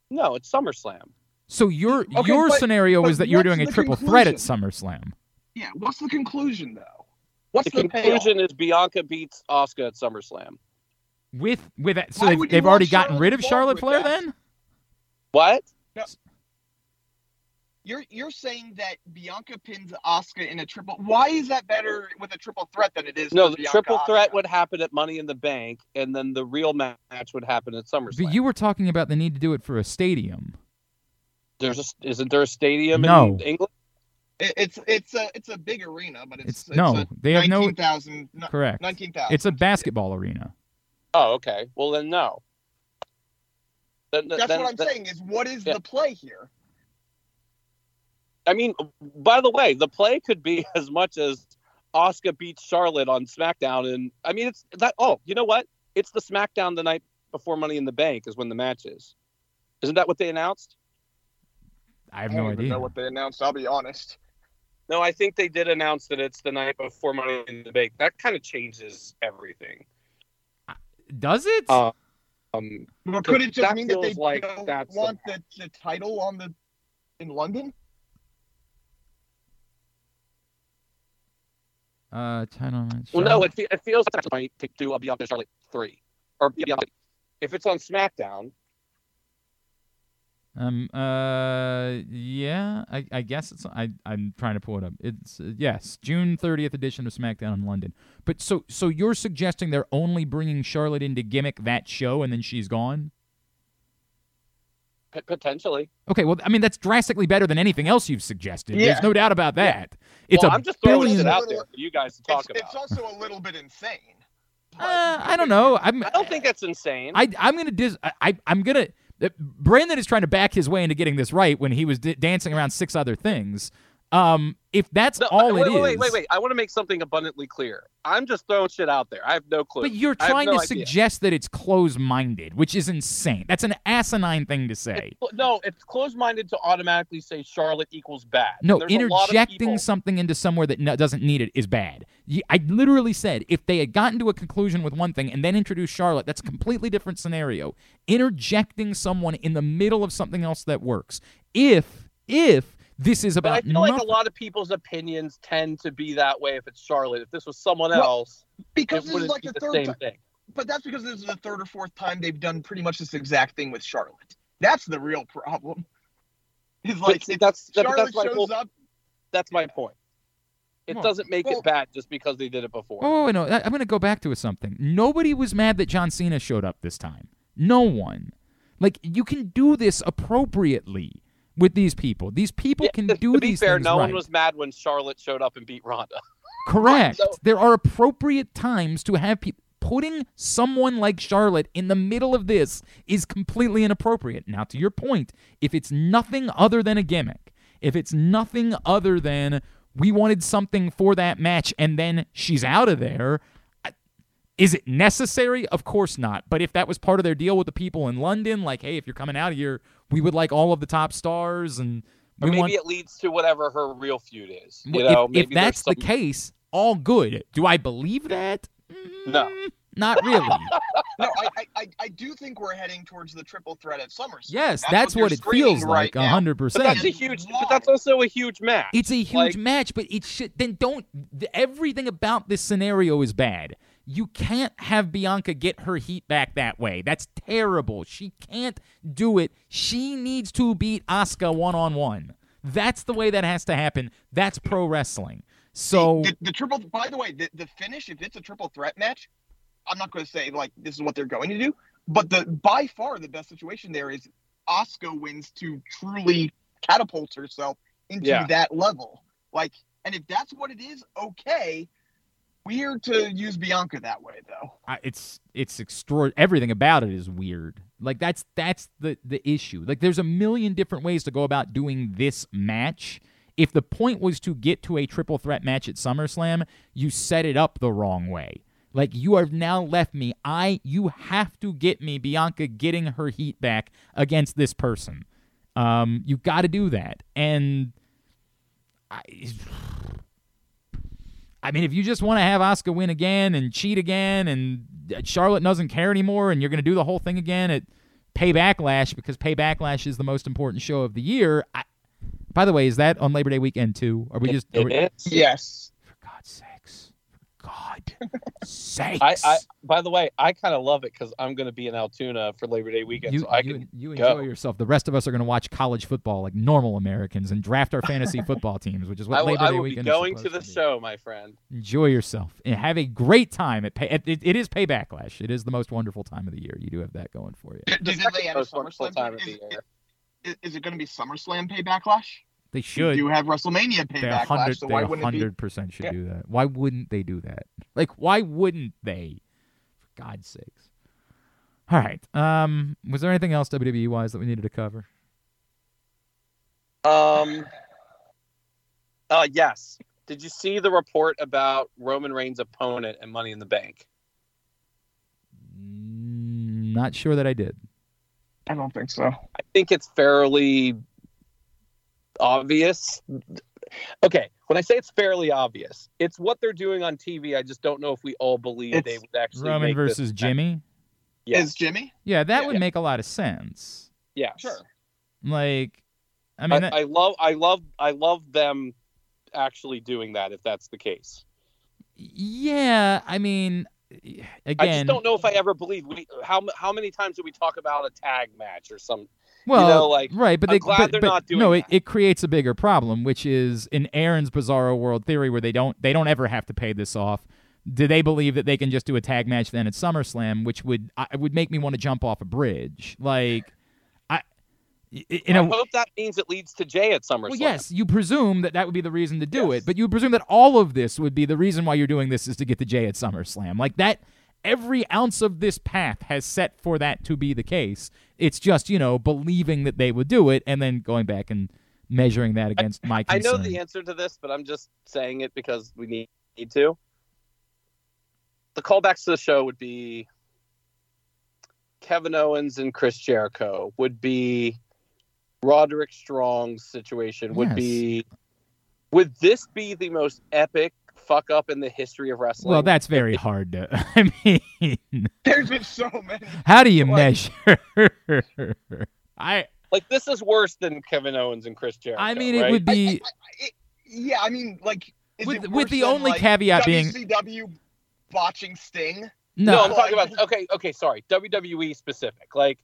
No, it's SummerSlam. So your scenario is that you're doing a triple threat at SummerSlam. Yeah, what's the conclusion, though? What's the conclusion is Bianca beats Asuka at SummerSlam. With that, so they've already gotten rid of Charlotte Flair then? What? No. You're saying that Bianca pins Asuka in a triple... Why is that better with a triple threat than it is? No, the triple threat would happen at Money in the Bank, and then the real match would happen at SummerSlam. But you were talking about the need to do it for a stadium. Isn't there a stadium in England? It's a big arena, but they have 19,000. Correct. 19,000. It's a basketball arena. Oh, okay. Well, then no. That's what I'm saying. Is what is the play here? I mean, by the way, the play could be as much as Asuka beats Charlotte on SmackDown, and I mean, it's that. Oh, you know what? It's the SmackDown the night before Money in the Bank is when the match is. Isn't that what they announced? I have no idea. I don't even know what they announced. I'll be honest. No, I think they did announce that it's the night before Money in the Bank. That kind of changes everything. Does it? Could it just mean that they don't want the title in London? Title match. Well, no, it feels like they might do a Bianca Charlotte 3. Or Bianca. If it's on SmackDown. Yeah. I guess it's. I'm trying to pull it up. It's yes, June 30th edition of SmackDown in London. But so you're suggesting they're only bringing Charlotte in to gimmick that show, and then she's gone? Potentially. Okay. Well, I mean that's drastically better than anything else you've suggested. Yeah. There's no doubt about that. Yeah. It's I'm just throwing it out there for you guys to talk about. It's also a little bit insane. I don't know. I don't think that's insane. I'm gonna. Brandon is trying to back his way into getting this right when he was dancing around six other things. If that's it is... Wait. I want to make something abundantly clear. I'm just throwing shit out there. I have no clue. But you're trying to suggest that it's closed-minded, which is insane. That's an asinine thing to say. It's closed-minded to automatically say Charlotte equals bad. No, there's interjecting something into somewhere that doesn't need it is bad. I literally said if they had gotten to a conclusion with one thing and then introduced Charlotte, that's a completely different scenario. Interjecting someone in the middle of something else that works. If... This is about. But I feel like a lot of people's opinions tend to be that way. If it's Charlotte, if this was someone else, because it wouldn't be the same thing. But that's because this is the third or fourth time they've done pretty much this exact thing with Charlotte. That's the real problem. It's like Charlotte shows up. That's my point. It doesn't make it bad just because they did it before. Oh, no. I'm going to go back to something. Nobody was mad that John Cena showed up this time. No one. Like, you can do this appropriately with these people. These people can do these things. To be fair, no one was mad when Charlotte showed up and beat Ronda. Correct. So, there are appropriate times to have people. Putting someone like Charlotte in the middle of this is completely inappropriate. Now, to your point, if it's nothing other than a gimmick, if it's nothing other than we wanted something for that match and then she's out of there, is it necessary? Of course not. But if that was part of their deal with the people in London, like, hey, if you're coming out of here, we would like all of the top stars. And we maybe it leads to whatever her real feud is. You know, if that's the case, all good. Do I believe that? No. Not really. No, I do think we're heading towards the triple threat at SummerSlam. Yes, that's what it feels like, 100%. But that's a huge. But that's also a huge match. It's a huge match, but it should. Then don't. Everything about this scenario is bad. You can't have Bianca get her heat back that way. That's terrible. She can't do it. She needs to beat Asuka 1-on-1. That's the way that has to happen. That's pro wrestling. So the triple. By the way, the finish. If it's a triple threat match, I'm not going to say like this is what they're going to do, but by far the best situation there is Asuka wins to truly catapult herself into that level. Like, and if that's what it is, okay. Weird to use Bianca that way though. It's extraordinary. Everything about it is weird. Like that's the issue. Like there's a million different ways to go about doing this match. If the point was to get to a triple threat match at SummerSlam, you set it up the wrong way. Like, you have now left me. You have to get me Bianca getting her heat back against this person. You've got to do that. And I mean, if you just want to have Asuka win again and cheat again and Charlotte doesn't care anymore and you're going to do the whole thing again at Paybacklash because Paybacklash is the most important show of the year. By the way, is that on Labor Day weekend too? Are we just? Yes. For God's sakes! For God's sakes! By the way, I kind of love it because I'm going to be in Altoona for Labor Day weekend. You enjoy yourself. The rest of us are going to watch college football like normal Americans and draft our fantasy football teams, which is what Labor Day weekend is. I will be going to the show, my friend. Enjoy yourself and have a great time at It is Paybacklash. It is the most wonderful time of the year. You do have that going for you. Is it going to be SummerSlam Paybacklash? They should. You have WrestleMania Paybacklash, so why wouldn't they? 100% should do that. Why wouldn't they do that? Like, why wouldn't they? For God's sakes. All right. Was there anything else WWE-wise that we needed to cover? Yes. Did you see the report about Roman Reigns' opponent and Money in the Bank? Not sure that I did. I don't think so. I think it's fairly obvious. Okay, when I say it's fairly obvious, it's what they're doing on TV. I just don't know if we all believe they would actually Roman make versus this Jimmy. Yes. Is Jimmy? Yeah, that would make a lot of sense. Yeah, sure. Like, I mean, I love them actually doing that if that's the case. Yeah, I mean. Again, I just don't know if I ever believe how many times do we talk about a tag match or something? Well, you know, like, right, but they're not doing that. It creates a bigger problem, which is in Aaron's Bizarro World theory where they don't ever have to pay this off. Do they believe that they can just do a tag match then at SummerSlam, which would make me want to jump off a bridge? Like, I hope that means it leads to Jay at SummerSlam. Well, yes, you presume that would be the reason to do it, but you presume that all of this would be the reason why you're doing this is to get to Jay at SummerSlam. Like that, every ounce of this path has set for that to be the case. It's just, you know, believing that they would do it and then going back and measuring that against my concern. I know the answer to this, but I'm just saying it because we need to. The callbacks to the show would be Kevin Owens and Chris Jericho, would be Roderick Strong's situation would be, would this be the most epic fuck up in the history of wrestling? Well, that's very hard to, I mean. There's been so many. How do you measure? This is worse than Kevin Owens and Chris Jericho. I mean, it would be. I mean, like. With the only caveat being. WCW botching Sting? No, I'm talking about, okay, sorry. WWE specific. Like.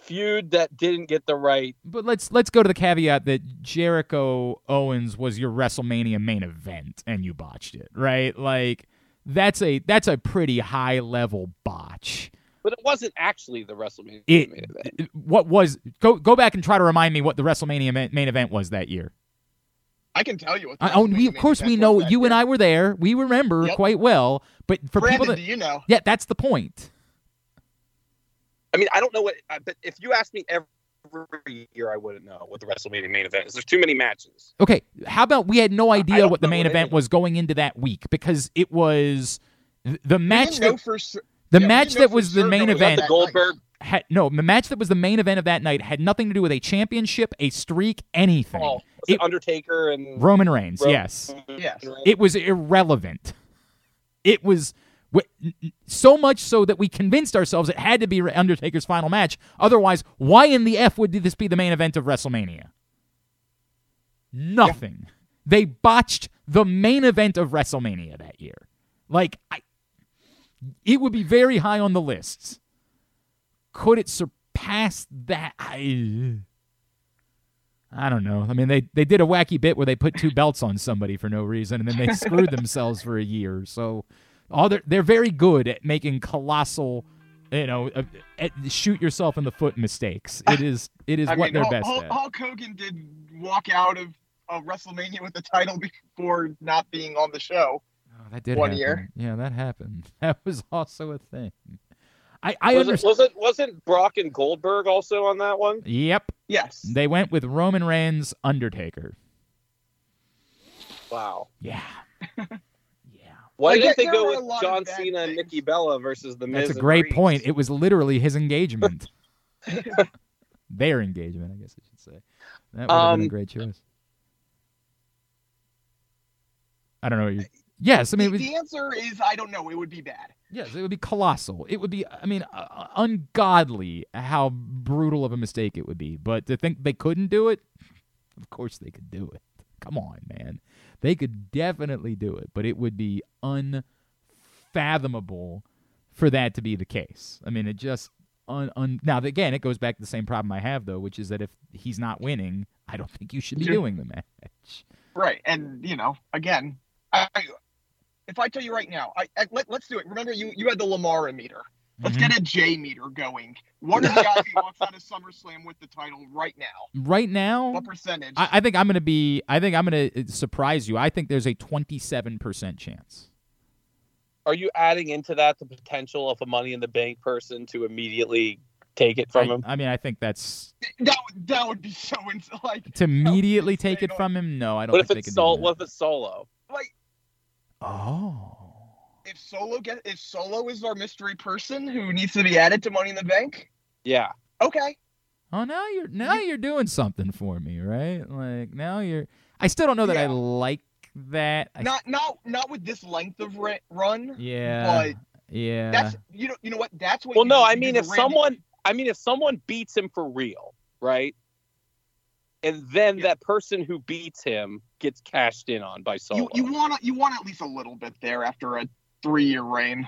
feud that didn't get the right. But let's go to the caveat that Jericho Owens was your WrestleMania main event and you botched it, right? Like that's a pretty high level botch. But it wasn't actually the WrestleMania main event. Go back and try to remind me what the WrestleMania main event was that year. I can tell you what. We know. You and I were there. We remember quite well. But for Brandon, people that, do you know? Yeah, that's the point. I mean, I don't know what. But if you asked me every year, I wouldn't know what the WrestleMania main event is. There's too many matches. Okay, how about we had no idea what the main event was going into that week because it was the match that. The match that was the main event, the match that was the main event of that night had nothing to do with a championship, a streak, anything. Oh, it Undertaker and Roman Reigns. Yes. It was irrelevant. It was so much so that we convinced ourselves it had to be Undertaker's final match. Otherwise, why in the F would this be the main event of WrestleMania? Nothing. Yeah. They botched the main event of WrestleMania that year. It would be very high on the lists. Could it surpass that? I don't know. I mean, they did a wacky bit where they put two belts on somebody for no reason, and then they screwed themselves for a year. So they're very good at making colossal, shoot yourself in the foot mistakes. It is what they're best at. Hulk Hogan did walk out of WrestleMania with the title before not being on the show. Oh, that did one happen. Year. Yeah, that happened. That was also a thing. I understand. Wasn't Brock and Goldberg also on that one? Yep. Yes. They went with Roman Reigns, Undertaker. Wow. Yeah. Yeah. Why didn't they go with John Cena and Nikki Bella versus The Miz? That's a great point. It was literally his engagement. Their engagement, I guess I should say. That would have been a great choice. I don't know what you're... Yes, I mean... The answer is, I don't know, it would be bad. Yes, it would be colossal. It would be, ungodly how brutal of a mistake it would be. But to think they couldn't do it, of course they could do it. Come on, man. They could definitely do it, but it would be unfathomable for that to be the case. I mean, it just... now, again, it goes back to the same problem I have, though, which is that if he's not winning, I don't think you should be doing the match. Right, and, again... If I tell you right now, let's do it. Remember, you had the Lamara meter. Let's get a J meter going. One of the guys who walks out of SummerSlam with the title right now. Right now? What percentage? I think I'm going to be. I think I'm going to surprise you. I think there's a 27% chance. Are you adding into that the potential of a Money in the Bank person to immediately take it from him? I mean, I think that's that would be so insane. Like, to immediately take it from him? No, I don't. What if it's Solo? Like. Oh. If Solo is our mystery person who needs to be added to Money in the Bank? Yeah. Okay. Oh, now you're doing something for me, right? Like I still don't know that I like that. Not with this length of run. Yeah. But yeah. That's you know what? That's what. Well, no, I mean if someone beats him for real, right? And then that person who beats him gets cashed in on by Solo. You want at least a little bit there after a 3-year reign.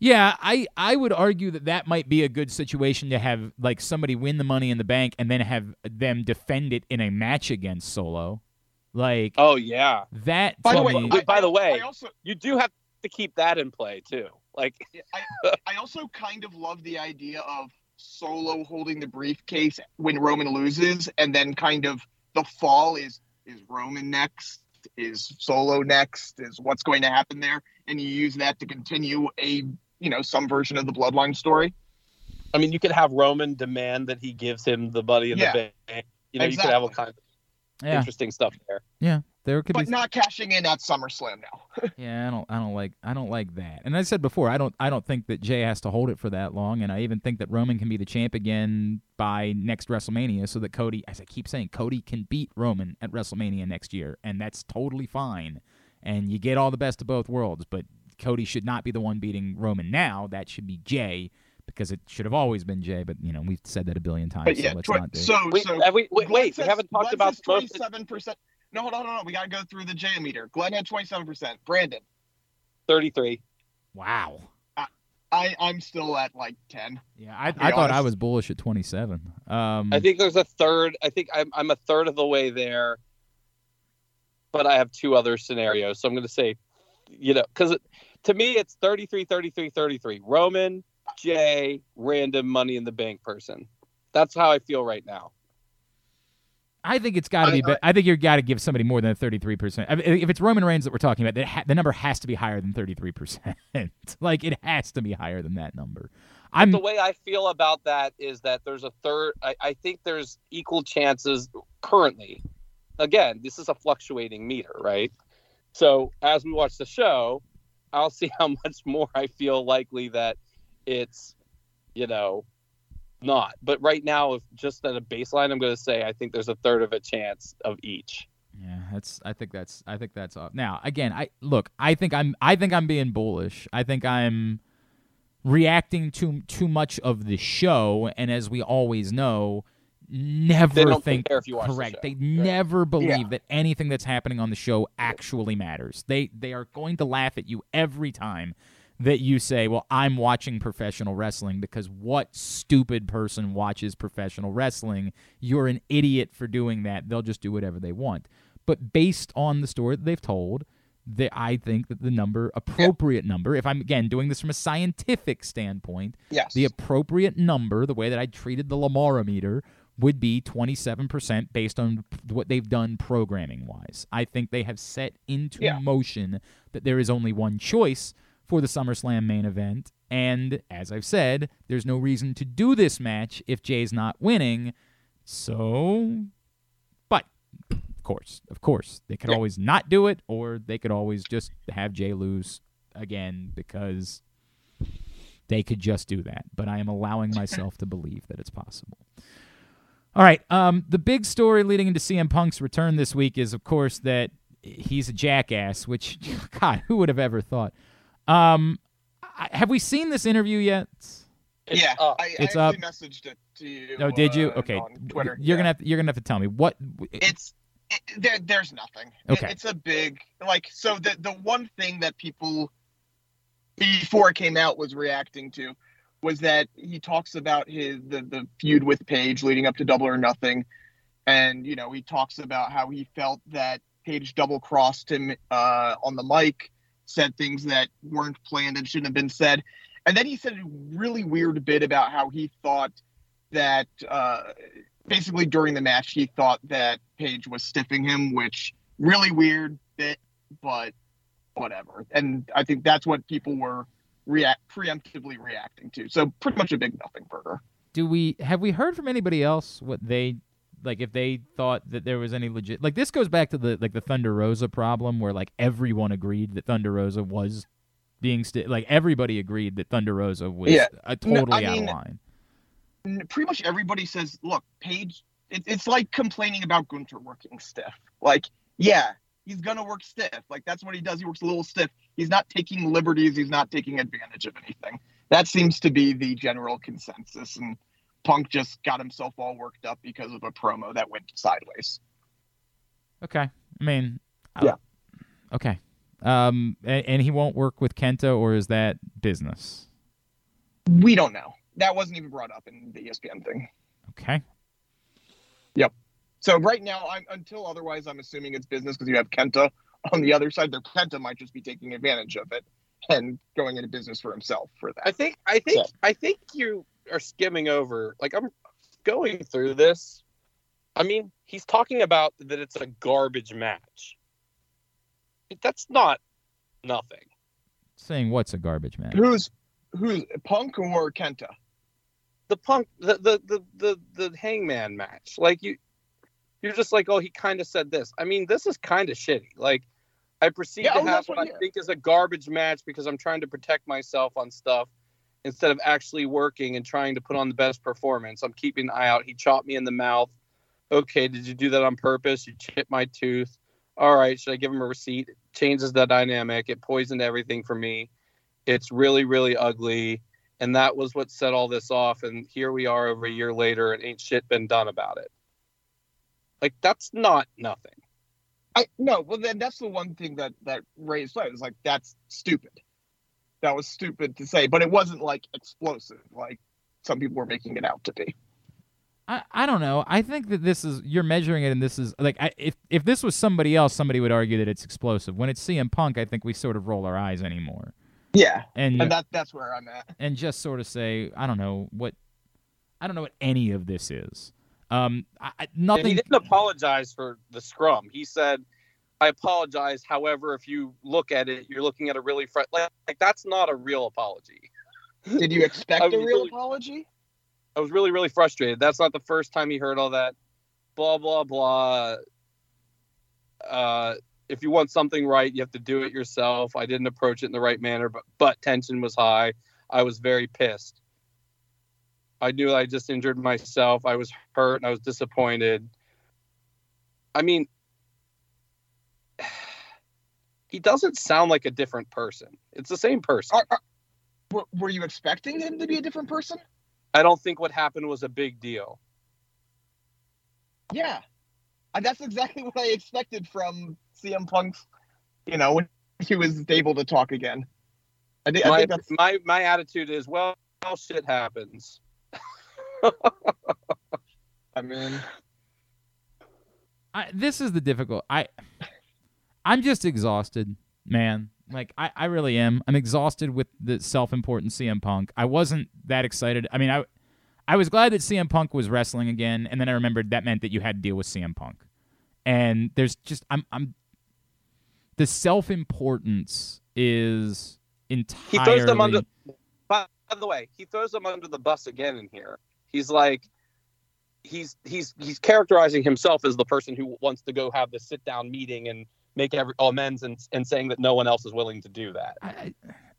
Yeah, I would argue that might be a good situation to have like somebody win the Money in the Bank and then have them defend it in a match against Solo. Like, oh yeah, that. By the way, you do have to keep that in play too. Like, I also kind of love the idea of Solo holding the briefcase when Roman loses, and then kind of the fall is Roman next, is Solo next, is what's going to happen there, and you use that to continue a some version of the Bloodline story. I mean, you could have Roman demand that he gives him the money in the bank. You could have all kinds of interesting stuff there. Yeah. But not cashing in at SummerSlam now. Yeah, I don't like that. And I said before, I don't think that Jay has to hold it for that long. And I even think that Roman can be the champ again by next WrestleMania, so that Cody, as I keep saying, Cody can beat Roman at WrestleMania next year, and that's totally fine. And you get all the best of both worlds. But Cody should not be the one beating Roman now. That should be Jay, because it should have always been Jay. But we've said that a billion times. But yeah, so let's not do it. We haven't talked about 27%. No, hold on. We got to go through the J meter. Glenn had 27%. Brandon. 33. Wow. I'm still at like 10. Yeah, I thought I was bullish at 27. I think there's a third. I think I'm a third of the way there, but I have two other scenarios. So I'm going to say, you know, because to me it's 33, 33, 33. Roman, Jay, random Money in the Bank person. That's how I feel right now. I think it's got to be. I think you've got to give somebody more than 33%. I mean, if it's Roman Reigns that we're talking about, the number has to be higher than 33%. Like it has to be higher than that number. The way I feel about that is that there's a third. I think there's equal chances currently. Again, this is a fluctuating meter, right? So as we watch the show, I'll see how much more I feel likely that it's, you know, not. But right now, if just at a baseline, I'm going to say I think there's a third of a chance of each. Yeah, I think that's off. Now, again, I think I'm being bullish. I think I'm reacting to too much of the show, and as we always know, never think correct. They never believe that anything that's happening on the show actually matters. They are going to laugh at you every time that you say, well, I'm watching professional wrestling, because what stupid person watches professional wrestling? You're an idiot for doing that. They'll just do whatever they want. But based on the story that they've told, I think that the appropriate number, if I'm, again, doing this from a scientific standpoint, yes, the appropriate number, the way that I treated the Lamara meter, would be 27% based on what they've done programming-wise. I think they have set into motion that there is only one choice for the SummerSlam main event, and as I've said, there's no reason to do this match if Jay's not winning, so, but, of course, they could always not do it, or they could always just have Jay lose again, because they could just do that, but I am allowing myself to believe that it's possible. All right, the big story leading into CM Punk's return this week is, of course, that he's a jackass, which, God, who would have ever thought? Have we seen this interview yet? Yeah, I messaged it to you. No, did you? Okay, on Twitter. You're gonna have to tell me what. There's nothing. Okay, it's a big so the one thing that people before it came out was reacting to was that he talks about the feud with Paige leading up to Double or Nothing, and you know he talks about how he felt that Paige double crossed him on the mic. Said things that weren't planned and shouldn't have been said. And then he said a really weird bit about how he thought that basically during the match, he thought that Paige was stiffing him, which really weird bit, but whatever. And I think that's what people were preemptively reacting to. So pretty much a big nothing burger. Have we heard from anybody else what they if they thought that there was any legit... this goes back to the Thunder Rosa problem where, everyone agreed that Thunder Rosa was being... everybody agreed that Thunder Rosa was totally out of line. Pretty much everybody says, look, Paige... It's like complaining about Gunther working stiff. He's gonna work stiff. That's what he does. He works a little stiff. He's not taking liberties. He's not taking advantage of anything. That seems to be the general consensus, and Punk just got himself all worked up because of a promo that went sideways. Okay. Okay. And he won't work with Kenta, or is that business? We don't know. That wasn't even brought up in the ESPN thing. Okay. Yep. So right now, until otherwise, I'm assuming it's business because you have Kenta on the other side. Kenta might just be taking advantage of it and going into business for himself for that. I think you are skimming over. I'm going through this. He's talking about that it's a garbage match. That's not nothing. Saying what's a garbage match? Who's Punk or Kenta? The Punk, the Hangman match. You're just like, oh, he kind of said this. This is kind of shitty. I proceed to have what I think is a garbage match because I'm trying to protect myself on stuff instead of actually working and trying to put on the best performance. I'm keeping an eye out. He chopped me in the mouth. Okay, did you do that on purpose? You chipped my tooth. All right, should I give him a receipt? It changes the dynamic. It poisoned everything for me. It's really, really ugly. And that was what set all this off. And here we are over a year later and ain't shit been done about it. That's not nothing. No, well, then that's the one thing that Ray said. That's stupid. that was stupid to say, but it wasn't like explosive like some people were making it out to be. I don't know. I think that this is, you're measuring it, and this is like, if this was somebody else, somebody would argue that it's explosive. When it's CM Punk, I think we sort of roll our eyes anymore. Yeah, and that's where I'm at. And just sort of say, I don't know what any of this is. Nothing. And he didn't apologize for the scrum. He said, "I apologize. However, if you look at it, you're looking at a really like that's not a real apology." Did you expect a real apology? I was really, really frustrated. That's not the first time he heard all that. Blah, blah, blah. If you want something right, you have to do it yourself. I didn't approach it in the right manner, but tension was high. I was very pissed. I knew I just injured myself. I was hurt and I was disappointed. I mean, he doesn't sound like a different person. It's the same person. Were you expecting him to be a different person? I don't think what happened was a big deal. Yeah. That's exactly what I expected from CM Punk's, when he was able to talk again. I think that's... My attitude is, well, shit happens. I mean... this is the difficult... I'm just exhausted, man. Like, I really am. I'm exhausted with the self-important CM Punk. I wasn't that excited. I mean, I was glad that CM Punk was wrestling again, and then I remembered that meant that you had to deal with CM Punk. And there's just the self-importance is entirely... He throws them under the bus again in here. He's like, he's characterizing himself as the person who wants to go have the sit-down meeting and make all amends and saying that no one else is willing to do that.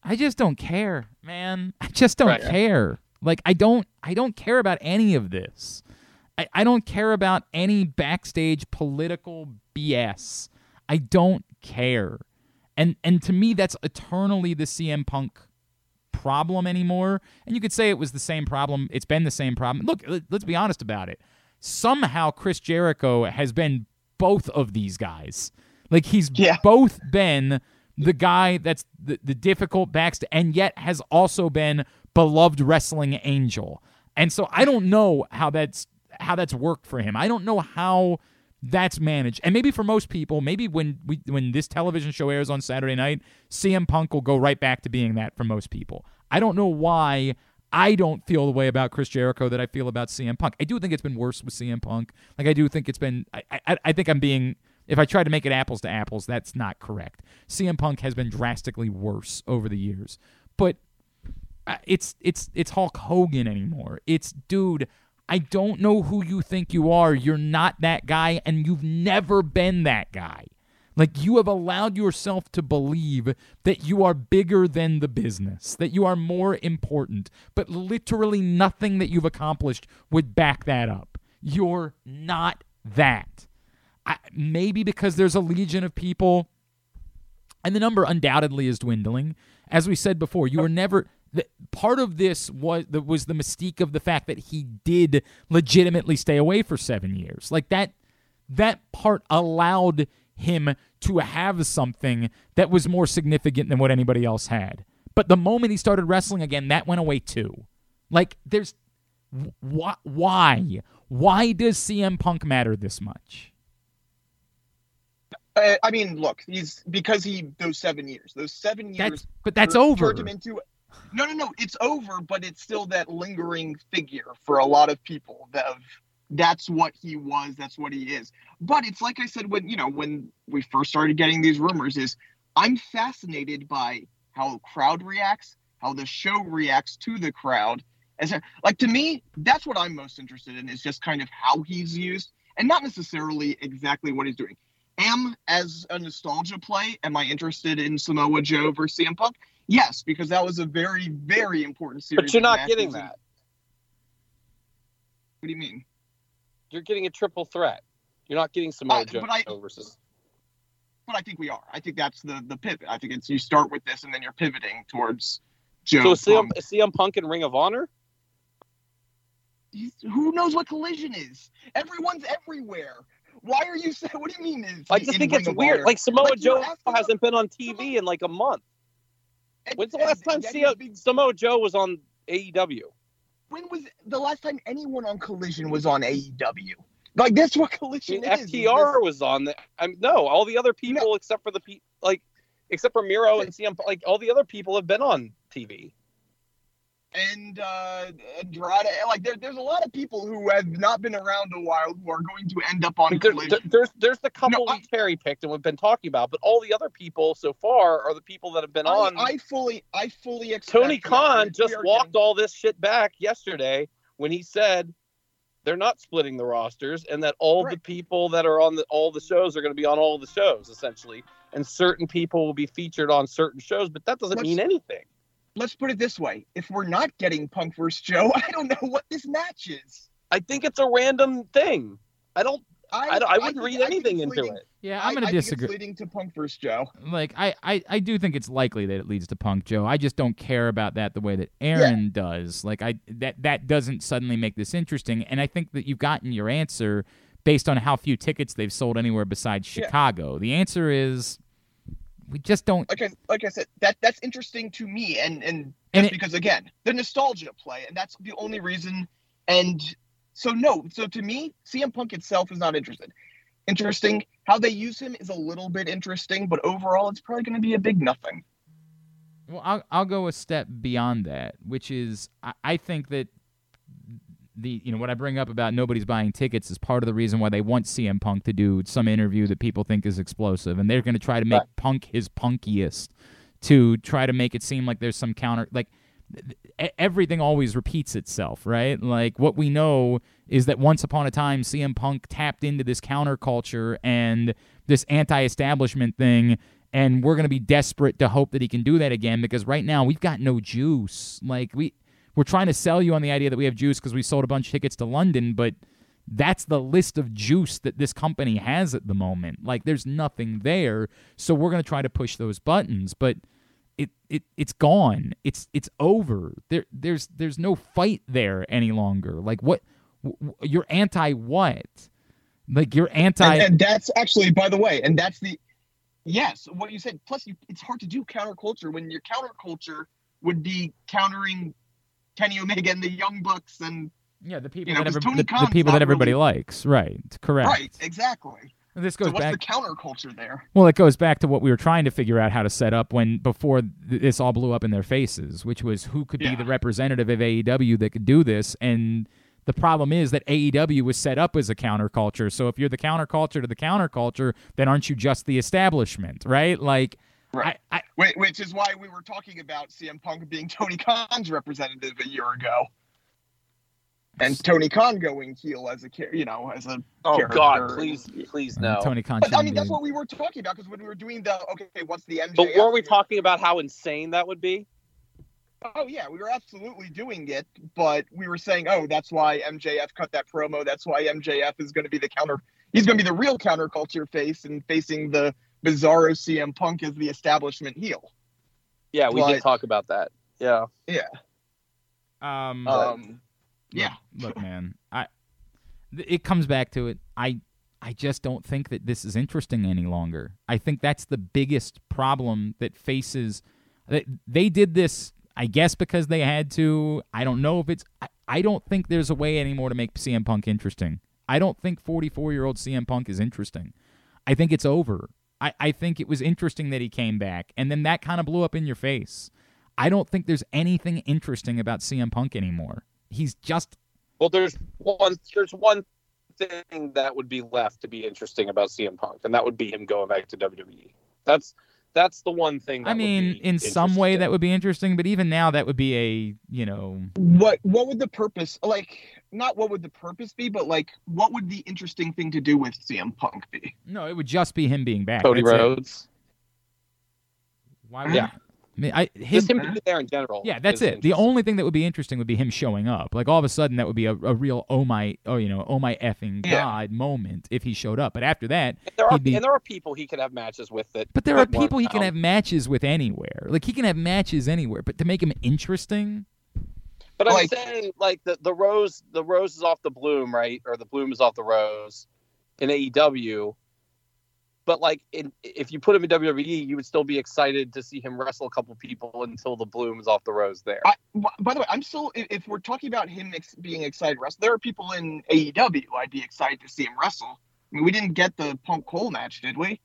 I just don't care, man. I just don't care. Like, I don't care about any of this. I don't care about any backstage political BS. I don't care. And to me, that's eternally the CM Punk problem anymore. And you could say it was the same problem. It's been the same problem. Look, let's be honest about it. Somehow Chris Jericho has been both of these guys. Like, he's both been the guy that's the difficult backstage, and yet has also been beloved wrestling angel. And so I don't know how that's worked for him. I don't know how that's managed. And maybe for most people, maybe when this television show airs on Saturday night, CM Punk will go right back to being that for most people. I don't know why I don't feel the way about Chris Jericho that I feel about CM Punk. I do think it's been worse with CM Punk. Like, I do think it's been... I think I'm being... If I try to make it apples to apples, that's not correct. CM Punk has been drastically worse over the years. But it's Hulk Hogan anymore. It's, dude, I don't know who you think you are. You're not that guy, and you've never been that guy. Like, you have allowed yourself to believe that you are bigger than the business, that you are more important. But literally nothing that you've accomplished would back that up. You're not that. Maybe because there's a legion of people, and the number undoubtedly is dwindling. As we said before, you were never... Part of this was the mystique of the fact that he did legitimately stay away for 7 years. Like, that part allowed him to have something that was more significant than what anybody else had. But the moment he started wrestling again, that went away too. Like, there's... Why? Why does CM Punk matter this much? I mean, look, those 7 years. Those 7 years... That's over. Turned him into... No, it's over, but it's still that lingering figure for a lot of people. That's what he was, that's what he is. But it's like I said when we first started getting these rumors, is I'm fascinated by how the crowd reacts, how the show reacts to the crowd. Like, to me, that's what I'm most interested in, is just kind of how he's used, and not necessarily exactly what he's doing. As a nostalgia play, am I interested in Samoa Joe versus CM Punk? Yes, because that was a very, very important series. But you're not getting that. What do you mean? You're getting a triple threat. You're not getting Samoa Joe versus... But I think we are. I think that's the pivot. I think it's, you start with this and then you're pivoting towards Joe. So CM Punk in Ring of Honor? Who knows what Collision is? Everyone's everywhere. Why are you saying? What do you mean? I just think it's weird. Like, Samoa Joe hasn't been on TV in like a month. When's the last time Samoa Joe was on AEW? When was the last time anyone on Collision was on AEW? Like, that's what Collision is. FTR was on that. I mean, no, all the other people except for except for Miro and CM, like all the other people have been on TV. And Andrade, like there's a lot of people who have not been around a while who are going to end up on Collision. There's the couple Terry picked and we've been talking about, but all the other people so far are the people that have been on. I fully expect Tony Khan just walked all this shit back yesterday when he said they're not splitting the rosters and that all the people that are on all the shows are going to be on all the shows essentially, and certain people will be featured on certain shows, but that doesn't mean anything. Let's put it this way. If we're not getting Punk vs. Joe, I don't know what this match is. I think it's a random thing. I wouldn't read anything into it. Yeah, I'm going to disagree. I think it's leading to Punk vs. Joe. Like, I do think it's likely that it leads to Punk Joe. I just don't care about that the way that Aaron does. Like, that doesn't suddenly make this interesting. And I think that you've gotten your answer based on how few tickets they've sold anywhere besides Chicago. The answer is... we just don't. Like I said, that's interesting to me, and because again, the nostalgia play, and that's the only reason. And so to me, CM Punk itself is not interested. Interesting how they use him is a little bit interesting, but overall, it's probably going to be a big nothing. Well, I'll go a step beyond that, which is I think that what I bring up about nobody's buying tickets is part of the reason why they want CM Punk to do some interview that people think is explosive, and they're going to try to make Punk his punkiest to try to make it seem like there's some counter. Like everything always repeats itself, right? Like what we know is that once upon a time CM Punk tapped into this counterculture and this anti-establishment thing, and we're going to be desperate to hope that he can do that again because right now we've got no juice. Like We're trying to sell you on the idea that we have juice because we sold a bunch of tickets to London, but that's the list of juice that this company has at the moment. Like, there's nothing there, so we're going to try to push those buttons, but it's gone. It's over. There's no fight there any longer. Like, what? You're anti what? Like, you're anti... And that's actually, by the way, and that's the... Yes, what you said. Plus, it's hard to do counterculture when your counterculture would be countering... Kenny Omega and the Young Bucks and the people that everybody likes, right? Correct. Right, exactly. And this goes back. What's the counterculture there? Well, it goes back to what we were trying to figure out how to set up before this all blew up in their faces, which was who could be the representative of AEW that could do this. And the problem is that AEW was set up as a counterculture. So if you're the counterculture to the counterculture, then aren't you just the establishment, right? Like. Right, which is why we were talking about CM Punk being Tony Khan's representative a year ago, and Tony Khan going heel as a character. God, please no. Tony Khan. But, I mean, that's what we were talking about because when we were doing what's the MJF? But weren't we talking about how insane that would be? Oh yeah, we were absolutely doing it, but we were saying, oh, that's why MJF cut that promo. That's why MJF is going to be the counter. He's going to be the real counterculture face and facing the bizarro CM Punk as the establishment heel. Yeah, we did talk about that. Yeah. Yeah. Yeah. Look, man, it comes back to it. I just don't think that this is interesting any longer. I think that's the biggest problem that faces. They did this, I guess, because they had to. I don't know if it's. I don't think there's a way anymore to make CM Punk interesting. I don't think 44-year-old CM Punk is interesting. I think it's over. I think it was interesting that he came back, and then that kind of blew up in your face. I don't think there's anything interesting about CM Punk anymore. He's just... Well, there's one thing that would be left to be interesting about CM Punk, and that would be him going back to WWE. That's the one thing that would be in some way that would be interesting, but even now that would be a, What would the purpose... Not what would the purpose be, but what would the interesting thing to do with CM Punk be? No, it would just be him being back. Cody Rhodes. Why would him being there in general. Yeah, that's it. The only thing that would be interesting would be him showing up. Like all of a sudden, that would be a real oh my effing god moment if he showed up. But after that, there are people he can have matches with that. But there are people he can have matches with anywhere. Like he can have matches anywhere, but to make him interesting. But I'm saying, the rose is off the bloom, right? Or the bloom is off the rose in AEW. But like, if you put him in WWE, you would still be excited to see him wrestle a couple people until the bloom is off the rose there. By the way, I'm still, if we're talking about him being excited to wrestle, there are people in AEW I'd be excited to see him wrestle. I mean, we didn't get the Punk Cole match, did we?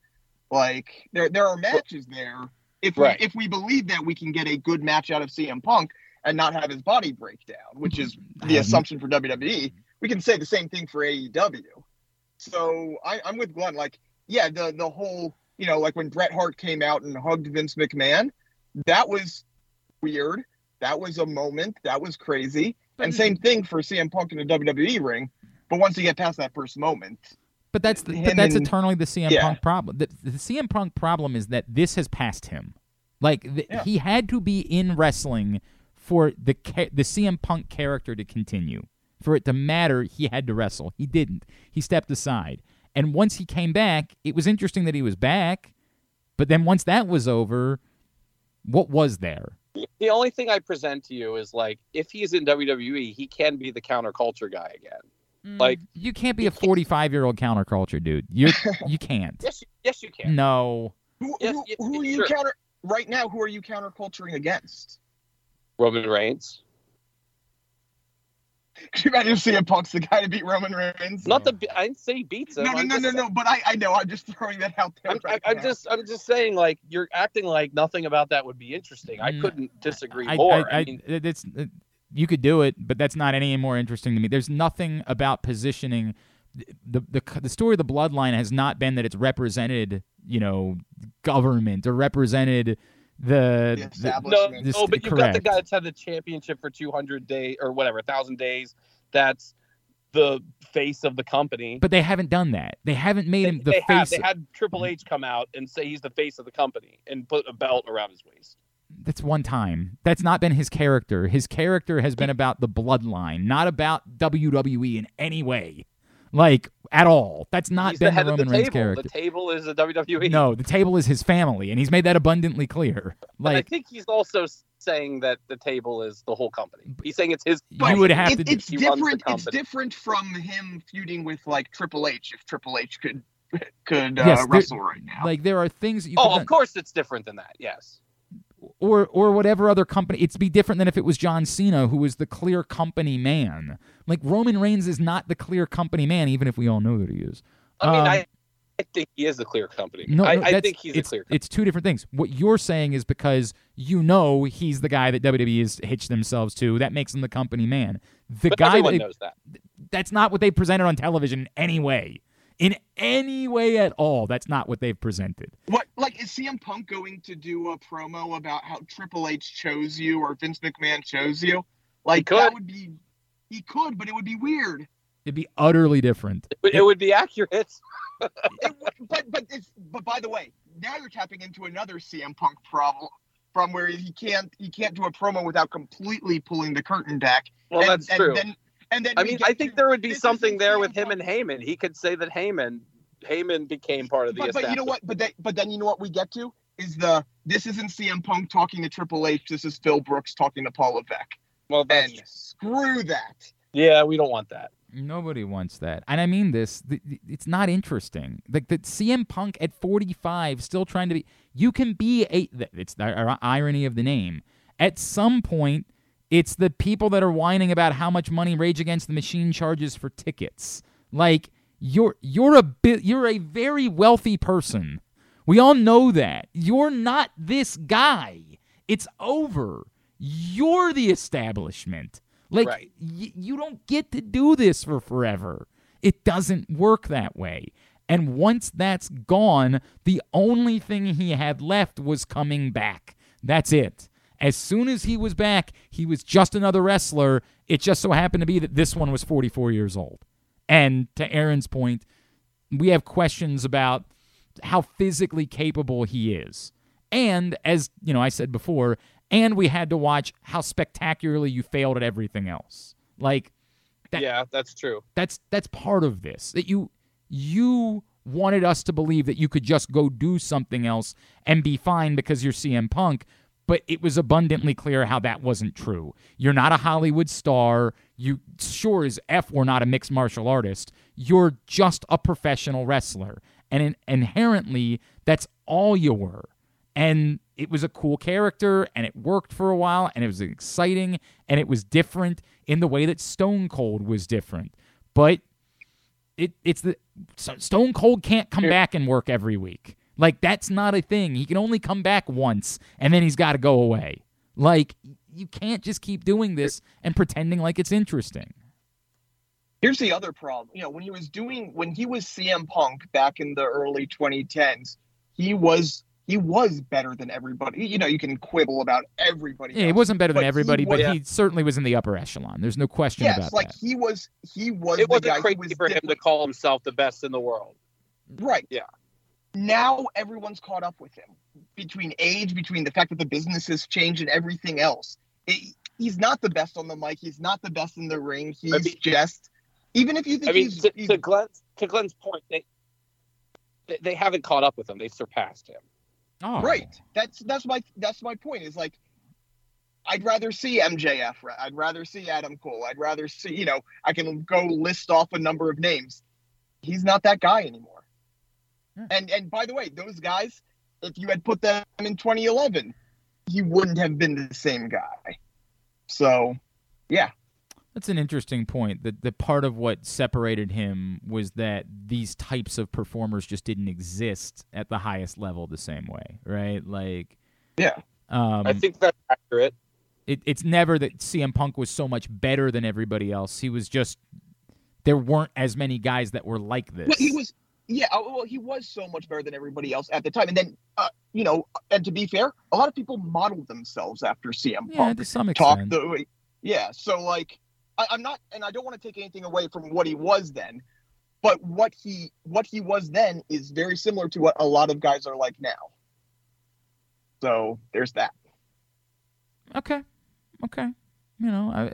Like, there are matches there. If we believe that we can get a good match out of CM Punk and not have his body break down, which is the assumption for WWE, we can say the same thing for AEW. So I'm with Glenn. Like, yeah, the whole, you know, like when Bret Hart came out and hugged Vince McMahon, that was weird. That was a moment. That was crazy. And same thing for CM Punk in the WWE ring. But once you get past that first moment. But that's eternally the CM Punk problem. The CM Punk problem is that this has passed him. Like, he had to be in wrestling for the CM Punk character to continue. For it to matter, he had to wrestle. He didn't. He stepped aside. And once he came back, it was interesting that he was back. But then once that was over, what was there? The only thing I present to you is, like, if he's in WWE, he can be the counterculture guy again. Like, you can't be a 45-year-old counterculture dude. You can't. Yes, you can. No. Who are you right now? Who are you counterculturing against? Roman Reigns. Could you imagine CM Punk's the guy to beat Roman Reigns? I didn't say he beats him. No. But I know. I'm just throwing that out there. I'm just saying, like, you're acting like nothing about that would be interesting. I couldn't disagree more. You could do it, but that's not any more interesting to me. There's nothing about positioning. The story of the Bloodline has not been that it's represented, you know, government or represented the establishment. But you've got the guy that's had the championship for 200 days or whatever, 1,000 days. That's the face of the company. But they haven't done that. They haven't made him the face. They had Triple H come out and say he's the face of the company and put a belt around his waist. That's one time. That's not been his character. His character has been about the Bloodline, not about WWE in any way, like, at all. That's not he's been the Roman Reigns character. The table is the WWE. No, the table is his family, and he's made that abundantly clear. Like, but I think he's also saying that the table is the whole company. He's saying it's his. You would have to. It's different. It's different from him feuding with, like, Triple H. If Triple H could wrestle right now, like, there are things that you. Oh, of course, it's different than that. Yes. Or whatever other company. It'd be different than if it was John Cena, who was the clear company man. Like, Roman Reigns is not the clear company man, even if we all know that he is. I mean, I think he is the clear company. I think he's the clear company. It's two different things. What you're saying is because you know he's the guy that WWE has hitched themselves to. That makes him the company man. Everyone knows that. That's not what they presented on television in any way. In any way at all, that's not what they've presented. What, like, is CM Punk going to do a promo about how Triple H chose you or Vince McMahon chose you? Like, he could, but it would be weird. It'd be utterly different. It would be accurate. But by the way, now you're tapping into another CM Punk problem from where he can't do a promo without completely pulling the curtain back. Well, that's true. And then I mean, I think there would be something there with him and Heyman. He could say that Heyman became part of the establishment. But you know what? But then you know what we get to is this isn't CM Punk talking to Triple H. This is Phil Brooks talking to Paul Levesque. Well, then screw that. Yeah, we don't want that. Nobody wants that. And I mean this. It's not interesting. Like, that CM Punk at 45 still trying to be. You can be a. It's the irony of the name. At some point. It's the people that are whining about how much money Rage Against the Machine charges for tickets. Like, you're a very wealthy person. We all know that. You're not this guy. It's over. You're the establishment. Like, right. You don't get to do this for forever. It doesn't work that way. And once that's gone, the only thing he had left was coming back. That's it. As soon as he was back, he was just another wrestler. It just so happened to be that this one was 44 years old. And to Aaron's point, we have questions about how physically capable he is. And as you know, I said before, and we had to watch how spectacularly you failed at everything else. Like, yeah, that's true. That's part of this. That you wanted us to believe that you could just go do something else and be fine because you're CM Punk. But it was abundantly clear how that wasn't true. You're not a Hollywood star. You sure as F were not a mixed martial artist. You're just a professional wrestler. And inherently, that's all you were. And it was a cool character, and it worked for a while, and it was exciting, and it was different in the way that Stone Cold was different. But Stone Cold can't come back and work every week. Like, that's not a thing. He can only come back once, and then he's got to go away. Like, you can't just keep doing this and pretending like it's interesting. Here's the other problem. You know, when he was CM Punk back in the early 2010s, he was better than everybody. You know, you can quibble about everybody. Yeah, else, he wasn't better than everybody, but he certainly was in the upper echelon. There's no question about that. Yes, like he was. It wasn't crazy for him to call himself the best in the world. Right. Yeah. Now everyone's caught up with him. Between age, between the fact that the business has changed and everything else, he's not the best on the mic. He's not the best in the ring. He's just. Even if you think to Glenn's point, they haven't caught up with him. They've surpassed him. Oh. Right. That's my point. Is like, I'd rather see MJF. I'd rather see Adam Cole. I'd rather see, you know, I can go list off a number of names. He's not that guy anymore. Yeah. And by the way, those guys, if you had put them in 2011, he wouldn't have been the same guy. So, yeah. That's an interesting point, that the part of what separated him was that these types of performers just didn't exist at the highest level the same way, right? Like, yeah, I think that's accurate. It's never that CM Punk was so much better than everybody else. He was just, there weren't as many guys that were like this. Well, he was so much better than everybody else at the time. And then, you know, and to be fair, a lot of people modeled themselves after CM Punk. Yeah, to some extent. So like, I'm not, and I don't want to take anything away from what he was then, but what he was then is very similar to what a lot of guys are like now. So there's that. Okay, you know, I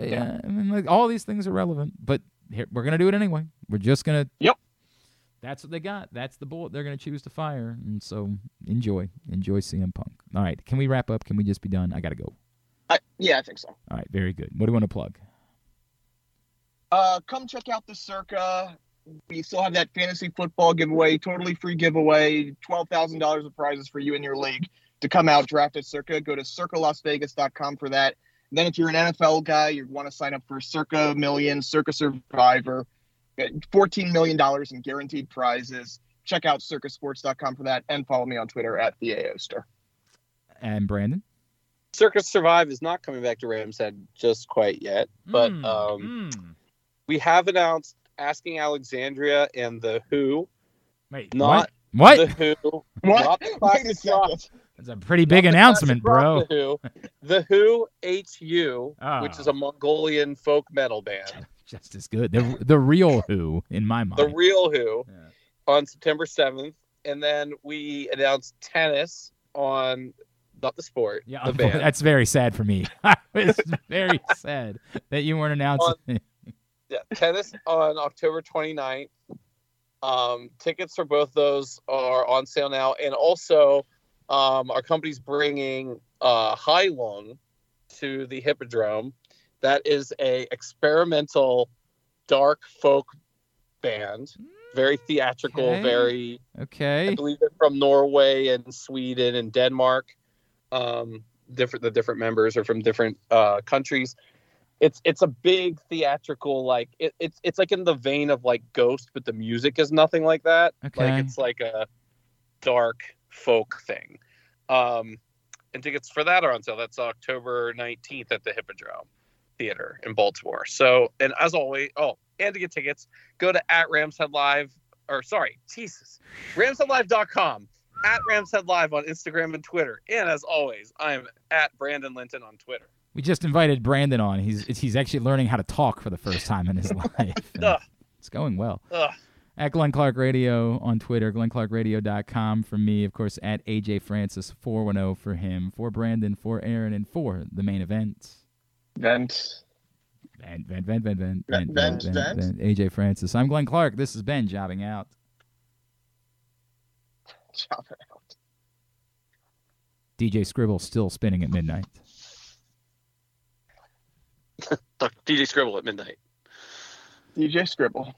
mean, like, all these things are relevant, but here, we're gonna do it anyway. We're just gonna. Yep. That's what they got. That's the bullet they're gonna choose to fire, and so enjoy CM Punk. All right, can we wrap up? Can we just be done? I gotta go. I think so. All right, very good. What do you want to plug? Come check out the Circa. We still have that fantasy football giveaway, totally free giveaway, $12,000 of prizes for you and your league to come out, draft at Circa. Go to circalasvegas.com for that. And then if you're an NFL guy, you want to sign up for Circa Million, Circa Survivor, $14 million in guaranteed prizes. Check out circasports.com for that, and follow me on Twitter at the Aoster. And Brandon? Circa Survive is not coming back to Rams Head just quite yet, but... We have announced Asking Alexandria and The Who. Wait, not what? The Who. What? That's a pretty big announcement, bro. The Who, H-U, which is a Mongolian folk metal band. Just as good. The real Who, in my mind. The real Who, on September 7th. And then we announced tennis on... Not the sport. Yeah, the band. That's very sad for me. It's very sad that you weren't announcing it. Yeah, tennis on October 29th. Tickets for both those are on sale now. And also, our company's bringing Hai Long to the Hippodrome. That is a experimental dark folk band. Very theatrical, okay. I believe they're from Norway and Sweden and Denmark. The different members are from different countries. It's a big theatrical, like it's like in the vein of like Ghost, but the music is nothing like that. Okay. Like it's like a dark folk thing. And tickets for that are on sale. That's October 19th at the Hippodrome Theater in Baltimore. So, and as always, and to get tickets, go to ramsheadlive.com. At Ramshead Live on Instagram and Twitter. And as always, I am at Brandon Linton on Twitter. We just invited Brandon on. He's actually learning how to talk for the first time in his life. It's going well. At Glenn Clark Radio on Twitter, glennclarkradio.com for me. Of course, at AJ Francis 410 for him, for Brandon, for Aaron, and for the main event. AJ Francis. I'm Glenn Clark. This has been Jobbing Out. DJ Scribble still spinning at midnight. DJ Scribble at midnight. DJ Scribble.